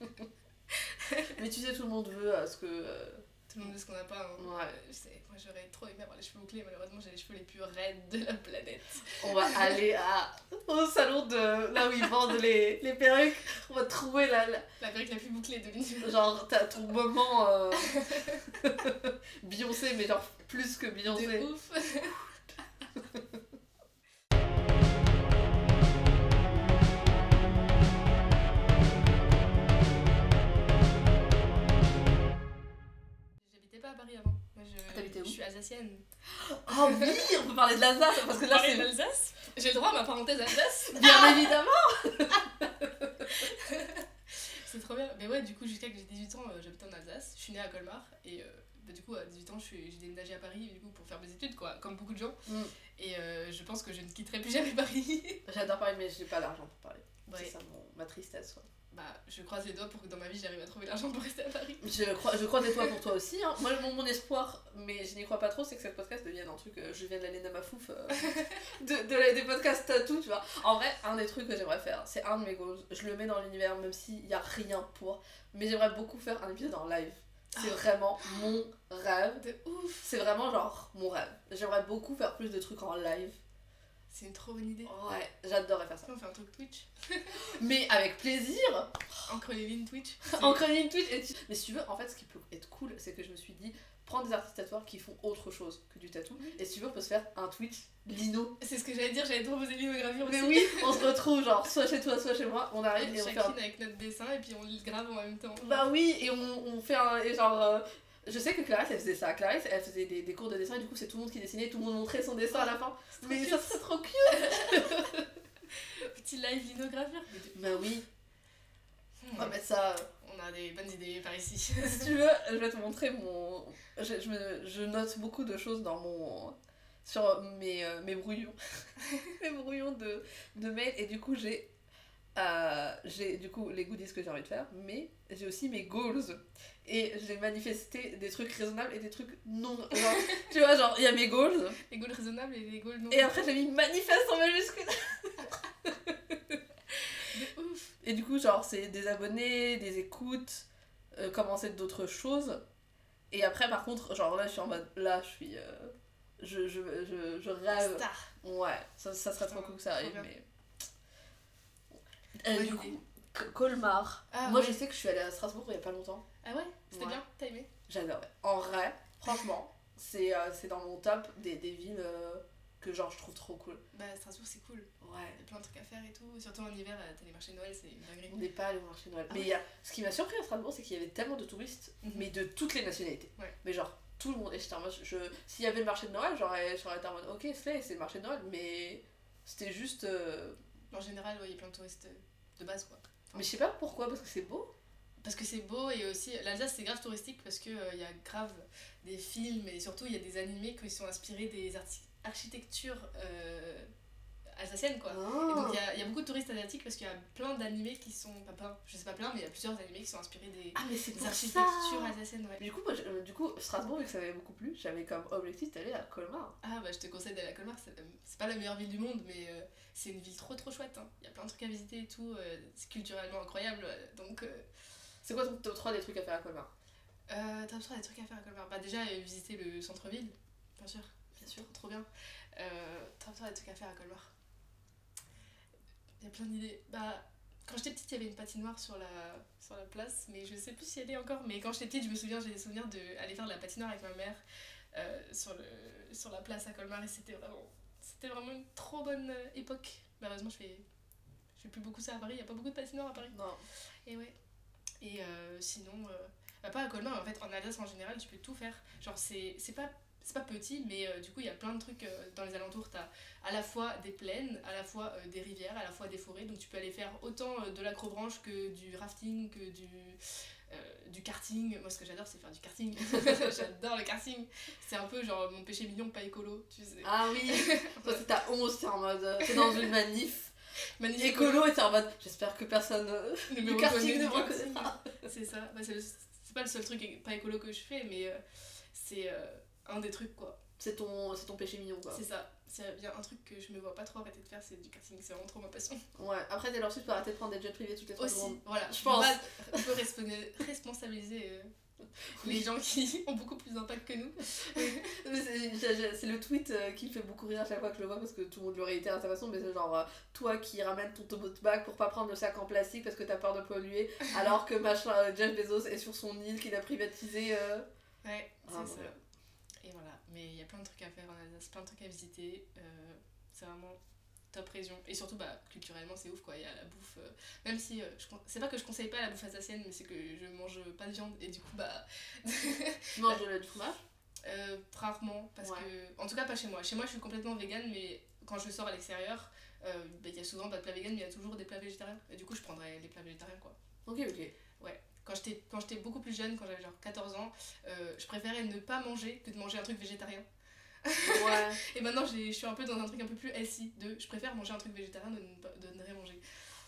mais tu sais, tout le monde veut à ce que... Euh... Tout le monde veut ce qu'on n'a pas. Hein. Ouais. Je sais, moi, j'aurais trop aimé avoir les cheveux bouclés, malheureusement, j'ai les cheveux les plus raides de la planète. On va aller à... au salon de... là où ils vendent les, les perruques. On va trouver la... La, la perruque la plus bouclée de l'univers. Genre, t'as ton moment... Euh... Beyoncé, mais genre plus que Beyoncé. De ouf. J'habitais pas à Paris avant. Moi, je, T'habitais où ? Je suis alsacienne. Oh oui, on peut parler de l'Alsace parce que là c'est l'Alsace. J'ai le droit à ma parenthèse Alsace. Bien ah évidemment. C'est trop bien. Mais ouais, du coup, jusqu'à que j'ai dix-huit ans, euh, j'habitais en Alsace. Je suis née à Colmar et... Euh... Bah, du coup, à dix-huit ans, je suis, j'ai déménagé à Paris du coup, pour faire mes études, quoi, comme beaucoup de gens. Mm. Et euh, je pense que je ne quitterai plus jamais Paris. J'adore Paris, mais j'ai pas l'argent pour Paris. Ouais. C'est ça mon, ma tristesse. Quoi. Bah, je croise les doigts pour que dans ma vie, j'arrive à trouver l'argent pour rester à Paris. Je, crois, je croise les doigts pour toi aussi. Hein. Moi, mon, mon espoir, mais je n'y crois pas trop, c'est que cette podcast devienne un truc. Euh, je viens de l'année de ma fouf, euh, de, de la, des podcasts tatou, tu vois. En vrai, un des trucs que j'aimerais faire, c'est un de mes goals. Je le mets dans l'univers, même s'il n'y a rien pour. Mais j'aimerais beaucoup faire un épisode en live. C'est vraiment mon rêve. De ouf. C'est vraiment genre mon rêve. J'aimerais beaucoup faire plus de trucs en live. C'est une trop bonne idée. Ouais, j'adorerais faire ça. On fait un truc Twitch. Mais avec plaisir. Encre les lignes Twitch. Encre les lignes Twitch. Et tu... Mais si tu veux, en fait, ce qui peut être cool, c'est que je me suis dit, prends des artistes tatoueurs qui font autre chose que du tatou. Mmh. Et si tu veux, on peut se faire un Twitch lino. C'est ce que j'allais dire, j'allais te proposer lino gravure. Mais aussi. Oui, on se retrouve genre soit chez toi, soit chez moi. On arrive et, et on fait chacune un... avec notre dessin et puis on le grave en même temps. Genre. Bah oui, et on, on fait un... Et genre... Euh... Je sais que Clarisse, elle faisait ça. Clarisse, elle faisait des, des cours de dessin et du coup, c'est tout le monde qui dessinait, tout le monde montrait son dessin à la fin. Mais ça serait trop cute. Petit live lino-gravure. Bah oui. On va mettre ça... On a des bonnes idées par ici. Si tu veux, je vais te montrer mon... Je, je, me, je note beaucoup de choses dans mon... sur mes, euh, mes brouillons. Mes brouillons de, de mail. Et du coup, j'ai... Euh, j'ai du coup les goodies que j'ai envie de faire, mais j'ai aussi mes goals et j'ai manifesté des trucs raisonnables et des trucs non, genre, tu vois, genre il y a mes goals, les goals raisonnables et les goals non, et après j'ai mis manifeste en majuscule. Ouf. Et du coup genre c'est des abonnés, des écoutes, euh, commencer d'autres choses. Et après par contre genre là je suis en mode, là je suis euh, je, je, je, je rêve star. Ouais, ça, ça serait trop cool que ça arrive, mais Euh, du coup, Colmar. Ah, moi, ouais. Je sais que je suis allée à Strasbourg il y a pas longtemps. Ah ouais? C'était ouais. bien? T'as aimé? J'adore. En vrai, franchement, c'est, euh, c'est dans mon top des, des villes euh, que genre je trouve trop cool. Bah, Strasbourg, c'est cool. Ouais. Il y a plein de trucs à faire et tout. Surtout en hiver, t'as les marchés de Noël, c'est une dinguerie. On n'est pas allé au marché de Noël. Ah, mais ouais. y a... ce qui m'a surpris à Strasbourg, c'est qu'il y avait tellement de touristes, mm-hmm. mais de toutes les nationalités. Ouais. Mais genre, tout le monde. Et j'étais en mode, je... s'il y avait le marché de Noël, j'aurais été en mode, ok, c'est, c'est le marché de Noël, mais c'était juste. Euh... En général, il ouais, y a plein de touristes de base, quoi. Enfin, mais je sais pas pourquoi, parce que c'est beau. Parce que c'est beau, et aussi, l'Alsace, c'est grave touristique, parce qu'il euh, y a grave des films, et surtout, il y a des animés qui sont inspirés des arti- architectures euh, alsaciennes, quoi. Oh. Et donc, il y, y a beaucoup de touristes asiatiques, parce qu'il y a plein d'animés qui sont... Pas plein, je sais pas plein, mais il y a plusieurs animés qui sont inspirés des, ah, mais c'est des architectures alsaciennes, ouais. Du coup, moi, je, du coup, Strasbourg, vu que ça m'avait beaucoup plu, j'avais comme objectif d'aller à Colmar. Ah, bah, je te conseille d'aller à Colmar, c'est, c'est pas la meilleure ville du monde, mais... Euh, c'est une ville trop trop chouette, hein. Il y a plein de trucs à visiter et tout, euh, c'est culturellement incroyable, donc... Euh... C'est quoi ton top trois des trucs à faire à Colmar ? euh, Top trois des trucs à faire à Colmar ? Bah déjà, visiter le centre-ville, Bien sûr, bien sûr, trop bien. Euh, t'as encore des trucs à faire à Colmar. Il y a plein d'idées. Bah, quand j'étais petite, il y avait une patinoire sur la, sur la place, mais je sais plus si elle est encore. Mais quand j'étais petite, je me souviens, j'ai des souvenirs d'aller faire de la patinoire avec ma mère euh, sur, le, sur la place à Colmar, et c'était vraiment, c'était vraiment une trop bonne époque. Malheureusement, je fais, je fais plus beaucoup ça à Paris. Il n'y a pas beaucoup de patinoires à Paris. Non. Et ouais. Et euh, sinon, euh, bah pas à Colmar, en fait, en Alsace en général, tu peux tout faire. Genre, c'est, c'est pas. C'est pas petit, mais euh, du coup, il y a plein de trucs euh, dans les alentours. T'as à la fois des plaines, à la fois euh, des rivières, à la fois des forêts. Donc, tu peux aller faire autant euh, de l'acrobranche que du rafting, que du, euh, du karting. Moi, ce que j'adore, c'est faire du karting. J'adore le karting. C'est un peu genre mon péché mignon, pas écolo, tu sais. Ah oui. Toi, c'est ta honte, c'est en mode. Euh, c'est dans une manif. Manif écolo, écolo, et t'es en mode. J'espère que personne euh, ne me karting ne me reconnaîtra. C'est ça. Bah, c'est, le, c'est pas le seul truc pas écolo que je fais, mais euh, c'est. Euh, un des trucs quoi. C'est ton, c'est ton péché mignon quoi. C'est ça. C'est bien un truc que je me vois pas trop arrêter de faire, c'est du karting, c'est vraiment trop ma passion. Ouais, après Taylor Swift peut arrêter de prendre des jets privés toutes les trois secondes. Aussi, voilà. Je pense. On peut responsabiliser euh, les gens qui ont beaucoup plus d'impact que nous. Mais c'est, c'est le tweet qui me fait beaucoup rire à chaque fois que je le vois parce que tout le monde le réitère à sa façon, mais c'est genre toi qui ramènes ton tote bag pour pas prendre le sac en plastique parce que t'as peur de polluer, alors que machin Jeff Bezos est sur son île qu'il a privatisé. Euh... Ouais, c'est ah, ça. Bon. Et voilà, mais il y a plein de trucs à faire en Alsace, plein de trucs à visiter, euh, c'est vraiment top région. Et surtout, bah, culturellement, c'est ouf quoi, il y a la bouffe, euh, même si, euh, je con... c'est pas que je conseille pas la bouffe alsacienne, mais c'est que je mange pas de viande, et du coup, bah... Tu manges du fromage ? euh, Rarement, parce ouais. que... En tout cas, pas chez moi. Chez moi, je suis complètement végane, mais quand je sors à l'extérieur, il euh, bah, y a souvent pas de plats véganes, mais il y a toujours des plats végétariens. Et du coup, je prendrais les plats végétariens, quoi. Ok, ok. Ouais. Quand j'étais, quand j'étais beaucoup plus jeune, quand j'avais genre quatorze ans, euh, je préférais ne pas manger que de manger un truc végétarien. Ouais. Et maintenant, j'ai, je suis un peu dans un truc un peu plus healthy, de je préfère manger un truc végétarien de ne, de ne rien manger.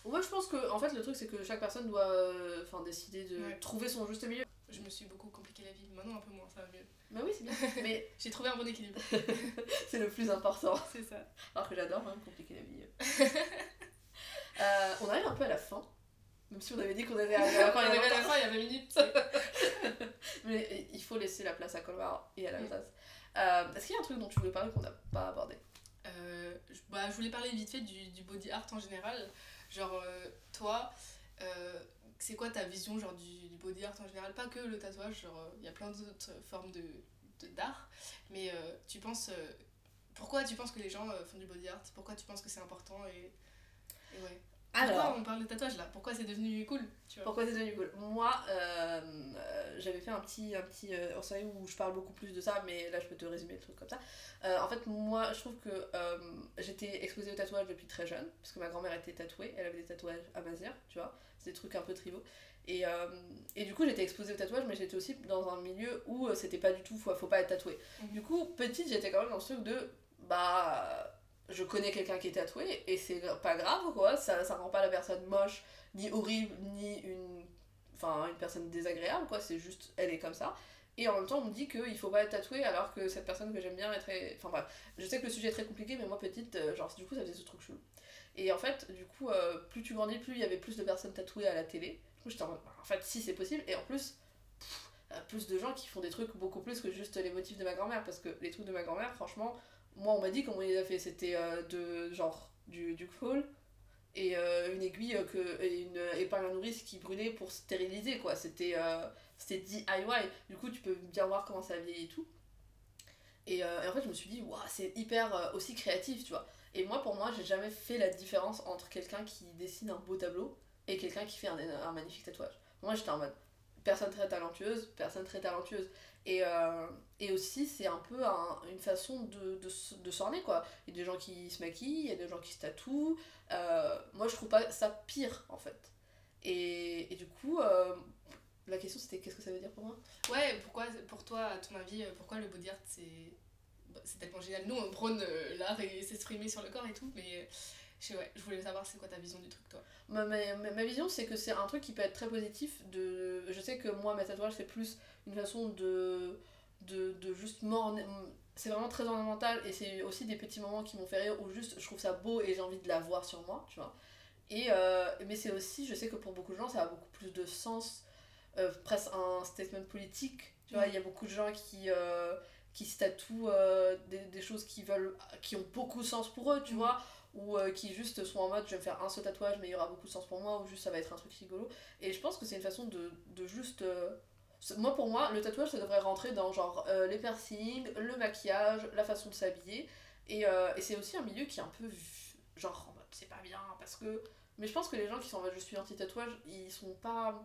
Moi, je pense que, en fait, le truc, c'est que chaque personne doit euh, décider de ouais. trouver son juste milieu. Je me suis beaucoup compliqué la vie, maintenant un peu moins, ça va mieux. Bah oui, c'est bien. Mais j'ai trouvé un bon équilibre. C'est le plus important. C'est ça. Alors que j'adore, hein, compliquer la vie. euh, on arrive un peu à la fin. Même si on avait dit qu'on allait arriver à la fin, il y avait la fin, il y avait vingt minutes. Mais il faut laisser la place à Colmar et à l'Alsace. Euh, est-ce qu'il y a un truc dont tu voulais parler qu'on n'a pas abordé ? euh, bah, Je voulais parler vite fait du, du body art en général. Genre, euh, toi, euh, c'est quoi ta vision genre, du, du body art en général ? Pas que le tatouage, genre, il y a plein d'autres formes de, de, d'art. Mais euh, tu penses... Euh, pourquoi tu penses que les gens euh, font du body art ? Pourquoi tu penses que c'est important et, et ouais. Alors, pourquoi on parle de tatouage là ? Pourquoi c'est devenu cool tu vois ? Pourquoi c'est devenu cool ? Moi, euh, euh, j'avais fait un petit, un petit euh, en série où je parle beaucoup plus de ça, mais là je peux te résumer le truc comme ça. Euh, en fait, moi, je trouve que euh, j'étais exposée au tatouage depuis très jeune, parce que ma grand-mère était tatouée, elle avait des tatouages à Mazir, tu vois, c'est des trucs un peu tribaux. Et, euh, et du coup, j'étais exposée au tatouage, mais j'étais aussi dans un milieu où euh, c'était pas du tout, faut, faut pas être tatouée. Mmh. Du coup, petite, j'étais quand même dans ce truc de, bah... je connais quelqu'un qui est tatoué et c'est pas grave quoi, ça, ça rend pas la personne moche, ni horrible, ni une, enfin, une personne désagréable quoi, c'est juste, elle est comme ça. Et en même temps on me dit qu'il faut pas être tatoué alors que cette personne que j'aime bien est très... Enfin bref, je sais que le sujet est très compliqué mais moi petite, genre du coup ça faisait ce truc chelou. Et en fait du coup, euh, plus tu grandis, plus il y avait plus de personnes tatouées à la télé. Du coup j'étais en mode, en fait si c'est possible et en plus... Pff, plus de gens qui font des trucs beaucoup plus que juste les motifs de ma grand-mère parce que les trucs de ma grand-mère franchement moi on m'a dit comment il les a fait, c'était euh, de genre du, du crawl et euh, une aiguille euh, que, et une épingle à nourrice qui brûlait pour stériliser quoi, c'était, euh, c'était D I Y, du coup tu peux bien voir comment ça vieillit et tout et, euh, et en fait je me suis dit waouh c'est hyper euh, aussi créatif tu vois et moi pour moi j'ai jamais fait la différence entre quelqu'un qui dessine un beau tableau et quelqu'un qui fait un, un magnifique tatouage, moi j'étais en mode personne très talentueuse, personne très talentueuse. Et, euh, et aussi, c'est un peu un, une façon de, de, de s'orner, quoi. Il y a des gens qui se maquillent, il y a des gens qui se tatouent. Euh, moi, je trouve pas ça pire, en fait. Et, et du coup, euh, la question, c'était qu'est-ce que ça veut dire pour moi ? Ouais, pourquoi, pour toi, à ton avis, pourquoi le body art, c'est, c'est tellement génial ? Nous, on prône l'art et s'exprimer sur le corps et tout, mais... Je, ouais, je voulais savoir c'est quoi ta vision du truc toi. Ma, ma, ma vision c'est que c'est un truc qui peut être très positif de... Je sais que moi mes tatouages c'est plus une façon de, de, de juste m'orner. C'est vraiment très ornemental et c'est aussi des petits moments qui m'ont fait rire où juste je trouve ça beau et j'ai envie de l'avoir sur moi tu vois. Et, euh, mais c'est aussi je sais que pour beaucoup de gens ça a beaucoup plus de sens, euh, presque un statement politique tu vois. Il y a beaucoup de gens qui... Euh, qui se tatouent euh, des, des choses qui veulent, qui ont beaucoup de sens pour eux, tu mmh. vois, ou euh, qui juste sont en mode je vais me faire un seul tatouage mais il y aura beaucoup de sens pour moi, ou juste ça va être un truc rigolo. Et je pense que c'est une façon de, de juste... Euh... Moi, pour moi, le tatouage, ça devrait rentrer dans genre euh, les piercings, le maquillage, la façon de s'habiller. Et, euh, et c'est aussi un milieu qui est un peu genre en mode c'est pas bien parce que... Mais je pense que les gens qui sont en mode je suis anti-tatouage, ils sont pas...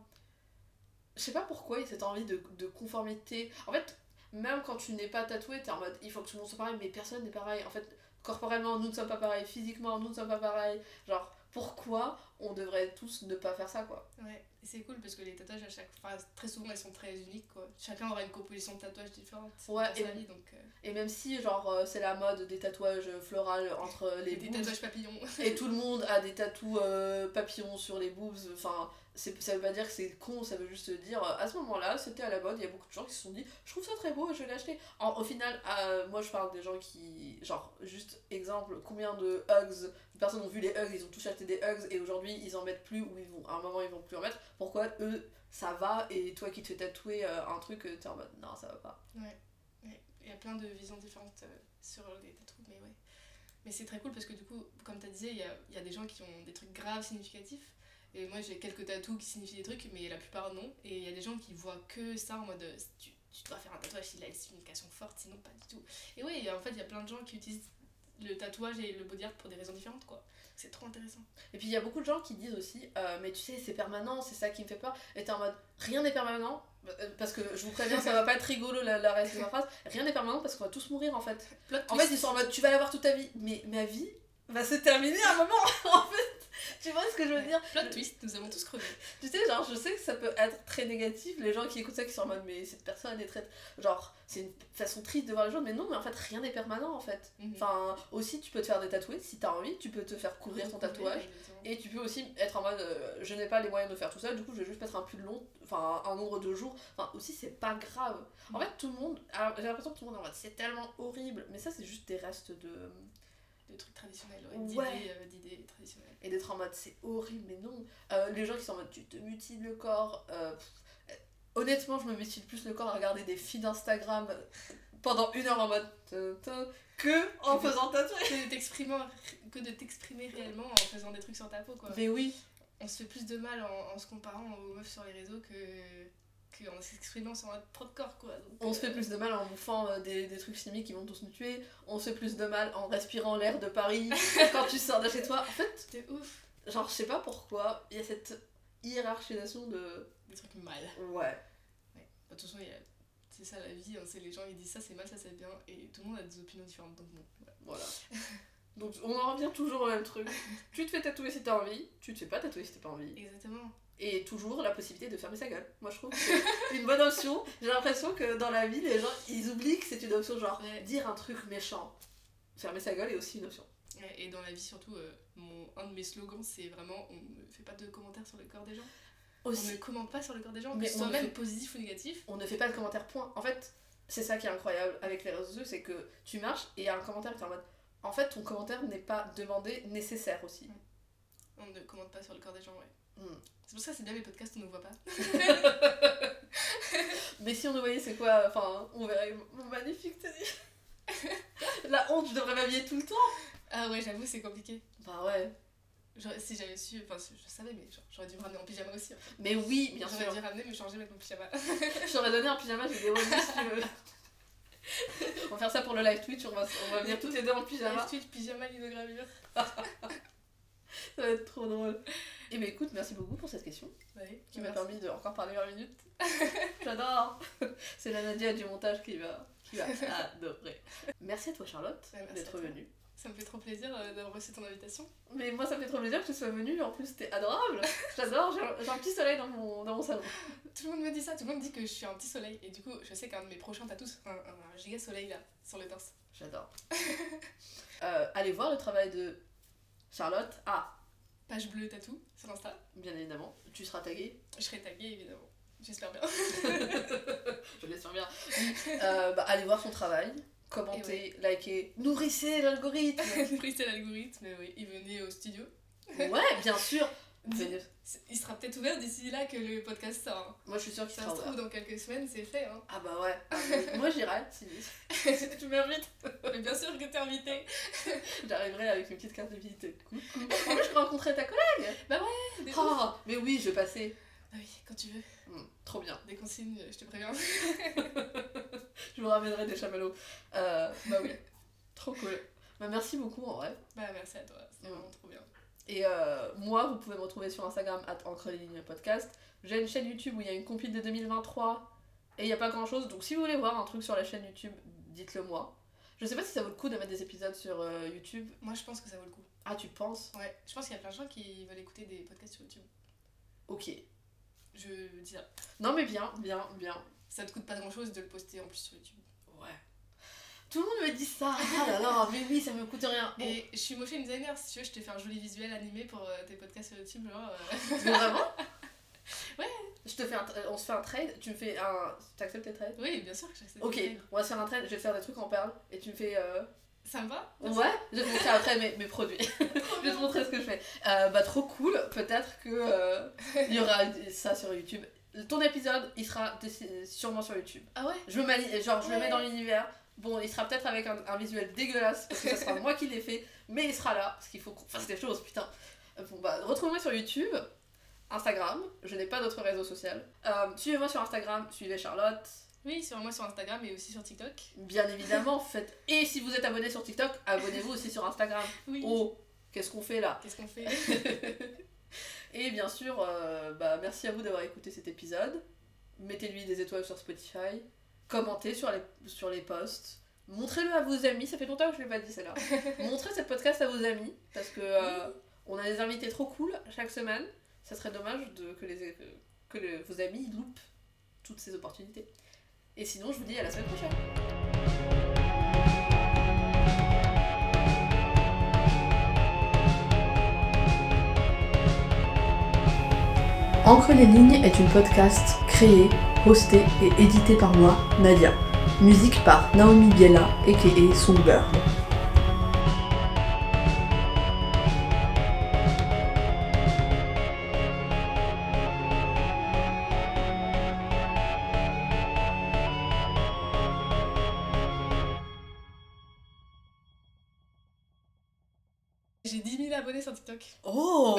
Je sais pas pourquoi, ils ont cette envie de, de conformité. En fait, même quand tu n'es pas tatoué, t'es en mode il faut que tout le monde soit pareil, mais personne n'est pareil. En fait, corporellement, nous ne sommes pas pareils, physiquement, nous ne sommes pas pareils. Genre, pourquoi on devrait tous ne pas faire ça, quoi. Ouais, et c'est cool parce que les tatouages, à chaque fois, très souvent, ils sont très uniques, quoi. Chacun aura une composition de tatouages différente. Ouais, et, vie, donc, euh... et même si, genre, euh, c'est la mode des tatouages floraux entre les et boobs. Des tatouages papillons. Et tout le monde a des tatous euh, papillons sur les boobs. Enfin, c'est, ça veut pas dire que c'est con, ça veut juste dire, euh, à ce moment-là, c'était à la mode, il y a beaucoup de gens qui se sont dit, je trouve ça très beau et je vais l'acheter. Alors, au final, euh, moi, je parle des gens qui, genre, juste exemple, combien de hugs, les personnes ont vu les hugs, ils ont tous acheté des hugs et aujourd'hui, ils en mettent plus ou ils vont à un moment ils vont plus en mettre. Pourquoi eux ça va et toi qui te fais tatouer euh, un truc t'es en mode non ça va pas. Ouais, ouais. Il y a plein de visions différentes euh, sur les tatouages mais ouais. Mais c'est très cool parce que du coup comme t'as disais il y a, y a des gens qui ont des trucs graves significatifs et moi j'ai quelques tatouages qui signifient des trucs mais la plupart non et il y a des gens qui voient que ça en mode tu, tu dois faire un tatouage s'il a une signification forte sinon pas du tout. Et ouais en fait il y a plein de gens qui utilisent le tatouage et le body art pour des raisons différentes quoi. C'est trop intéressant. Et puis il y a beaucoup de gens qui disent aussi euh, mais tu sais c'est permanent, c'est ça qui me fait peur. Et t'es en mode rien n'est permanent parce que je vous préviens ça va pas être rigolo la, la reste de ma phrase. Rien n'est permanent parce qu'on va tous mourir en fait. Plot en twist. Fait ils sont en mode tu vas l'avoir toute ta vie mais ma vie va se terminer à un moment en fait. Tu vois ce que je veux ouais. dire. Plot je... twist, nous avons tous crevé. Tu sais genre je sais que ça peut être très négatif les gens qui écoutent ça qui sont en mode mais cette personne est très genre c'est une façon triste de voir les choses mais non mais en fait rien n'est permanent en fait. Mm-hmm. Enfin aussi tu peux te faire des tatouages si t'as envie, tu peux te faire couvrir ton tatouage oui, et tu peux aussi être en mode euh, je n'ai pas les moyens de faire tout ça du coup je vais juste mettre un pull long enfin un nombre de jours enfin aussi c'est pas grave. Mm-hmm. En fait tout le monde a... j'ai l'impression que tout le monde est en mode c'est tellement horrible mais ça c'est juste des restes de de trucs traditionnels, ouais, d'idées, ouais. Euh, d'idées traditionnelles. Et d'être en mode c'est horrible, mais non. Euh, les gens qui sont en mode tu te mutiles le corps. Euh, pff, honnêtement, je me mutile plus le corps à regarder des filles d'Instagram pendant une heure en mode que en faisant tatouer. Que de t'exprimer, que de t'exprimer réellement en faisant des trucs sur ta peau, quoi. Mais oui. On se fait plus de mal en, en se comparant aux meufs sur les réseaux que. En s'exprimant sur notre propre corps quoi. Donc, on euh... se fait plus de mal en bouffant euh, des, des trucs chimiques qui vont tous nous tuer, on se fait plus de mal en respirant l'air de Paris quand tu sors de chez toi. En fait, c'est ouf. Genre, je sais pas pourquoi, il y a cette hiérarchisation de. Des trucs mal. Ouais. Ouais. De toute façon, y a... c'est ça la vie, hein. C'est les gens qui disent ça c'est mal, ça c'est bien, et tout le monde a des opinions différentes donc bon. Ouais. Voilà. Donc on en revient toujours au même truc. Tu te fais tatouer si t'as envie, tu te fais pas tatouer si t'as pas envie. Exactement. Et toujours la possibilité de fermer sa gueule. Moi je trouve que c'est une bonne option. J'ai l'impression que dans la vie, les gens ils oublient que c'est une option, genre ouais. Dire un truc méchant. Fermer sa gueule est aussi une option. Ouais, et dans la vie surtout, euh, mon, un de mes slogans c'est vraiment on ne fait pas de commentaires sur le corps des gens. Aussi. On ne commente pas sur le corps des gens, mais on même fait... positif ou négatif. On ne fait pas de commentaires, point. En fait, c'est ça qui est incroyable avec les réseaux sociaux, c'est que tu marches et il y a un commentaire qui est en mode. En fait, ton commentaire n'est pas demandé, nécessaire aussi. On ne commente pas sur le corps des gens, ouais. Mm. C'est pour ça que c'est bien les podcasts, on ne voit pas. Mais si on nous voyait, c'est quoi ? Enfin, on verrait mon magnifique tenue. La honte, je devrais m'habiller tout le temps. Ah ouais, j'avoue, c'est compliqué. Bah ouais. J'aurais, si j'avais su, enfin, je savais, mais genre, j'aurais dû me ramener en pyjama aussi. En fait. Mais oui, bien j'aurais sûr. J'aurais dû ramener, mais changer, mettre mon pyjama. Je t'aurais donné un pyjama, j'ai des roses si tu veux. On va faire ça pour le live Twitch, on va, on va venir toutes les deux en pyjama. Live Twitch, pyjama, linogravure. Ça va être trop drôle. Et bah écoute, merci beaucoup pour cette question oui, qui merci. M'a permis de encore parler vingt minutes. J'adore. C'est la Nadia du montage qui va, qui va adorer. Merci à toi Charlotte ouais, d'être venue. Ça me fait trop plaisir d'avoir reçu ton invitation. Mais moi ça me fait trop plaisir que tu sois venue, en plus t'es adorable. J'adore, j'ai un, j'ai un petit soleil dans mon, dans mon salon. Tout le monde me dit ça, tout le monde dit que je suis un petit soleil. Et du coup je sais qu'un de mes prochains tatous un, un, un giga soleil là, sur le torse. J'adore. euh, allez voir le travail de Charlotte à page bleue tattoo sur Insta. Bien évidemment, tu seras taguée. Je serai taguée évidemment, j'espère bien. Je l'espère bien. Euh, bah, allez voir son travail. Commentez, ouais. Likez, nourrissez l'algorithme. Nourrissez l'algorithme, oui. Il venait au studio. Ouais, bien sûr. C'est-à-dire... Il sera peut-être ouvert d'ici là que le podcast sort. Moi, je suis sûre qu'il sera ouvert. Ça se trouve, dans quelques semaines, c'est fait. Hein. Ah bah ouais. Moi, j'irai, si. Tu m'invites. Mais bien sûr que t'es invitée. J'arriverai avec une petite carte de visite. Coucou. En plus, je rencontrerai ta collègue. Bah ouais. Oh, mais oui, je vais passer. Ah oui, quand tu veux. Mmh, trop bien. Des consignes, je te préviens. Je vous ramènerai des chamallows. Euh, bah oui. Trop cool. Bah merci beaucoup, en vrai. Bah merci à toi. C'est mmh. vraiment trop bien. Et euh, moi, vous pouvez me retrouver sur Instagram arobase encreleslignespodcast. J'ai une chaîne YouTube où il y a une compile de deux mille vingt-trois et il n'y a pas grand chose. Donc si vous voulez voir un truc sur la chaîne YouTube, dites-le moi. Je sais pas si ça vaut le coup de mettre des épisodes sur euh, YouTube. Moi, je pense que ça vaut le coup. Ah, tu penses? Ouais, je pense qu'il y a plein de gens qui veulent écouter des podcasts sur YouTube. Ok. Je dis ça. Non mais bien, bien, bien. Ça te coûte pas grand chose de le poster en plus sur YouTube. Ouais. Tout le monde me dit ça, ah là là, mais oui, ça me coûte rien. Bon. Et je suis motion designer, si tu veux, je te fais un joli visuel animé pour euh, tes podcasts sur YouTube, genre... Euh... Mais vraiment? Ouais. Je te fais un, on se fait un trade, tu me fais un... T'acceptes les trades? Oui, bien sûr que j'accepte. Ok, on va se faire un trade, je vais te faire des trucs en perles, et tu me fais... Euh... Ça me va? Ouais, je vais te montrer après mes, mes produits. Je vais te montrer ce que je fais. Euh, bah trop cool, peut-être que euh, il y aura ça sur YouTube. Ton épisode, il sera sûrement sur YouTube. Ah ouais? Je me manie, genre je ouais. le mets dans l'univers... Bon, il sera peut-être avec un, un visuel dégueulasse, parce que ce sera moi qui l'ai fait, mais il sera là, parce qu'il faut qu'on fasse des choses, putain. Bon, bah, retrouvez-moi sur YouTube, Instagram, je n'ai pas d'autres réseaux sociaux. Euh, suivez-moi sur Instagram, suivez Charlotte. Oui, suivez-moi sur Instagram et aussi sur TikTok. Bien évidemment, faites... Et si vous êtes abonné sur TikTok, abonnez-vous aussi sur Instagram. Oui. Oh, qu'est-ce qu'on fait là? Qu'est-ce qu'on fait? Et bien sûr, euh, bah, merci à vous d'avoir écouté cet épisode. Mettez-lui des étoiles sur Spotify. Commentez sur les, sur les posts, montrez-le à vos amis, ça fait longtemps que je ne l'ai pas dit celle-là. Montrez ce podcast à vos amis, parce que euh, on a des invités trop cool chaque semaine, ça serait dommage de, que, les, que le, vos amis loupent toutes ces opportunités. Et sinon, je vous dis à la semaine prochaine. Encre les lignes est une podcast créée, hostée et éditée par moi, Nadia. Musique par Naomi Biella, aka Songbird. J'ai dix mille abonnés sur TikTok. Oh.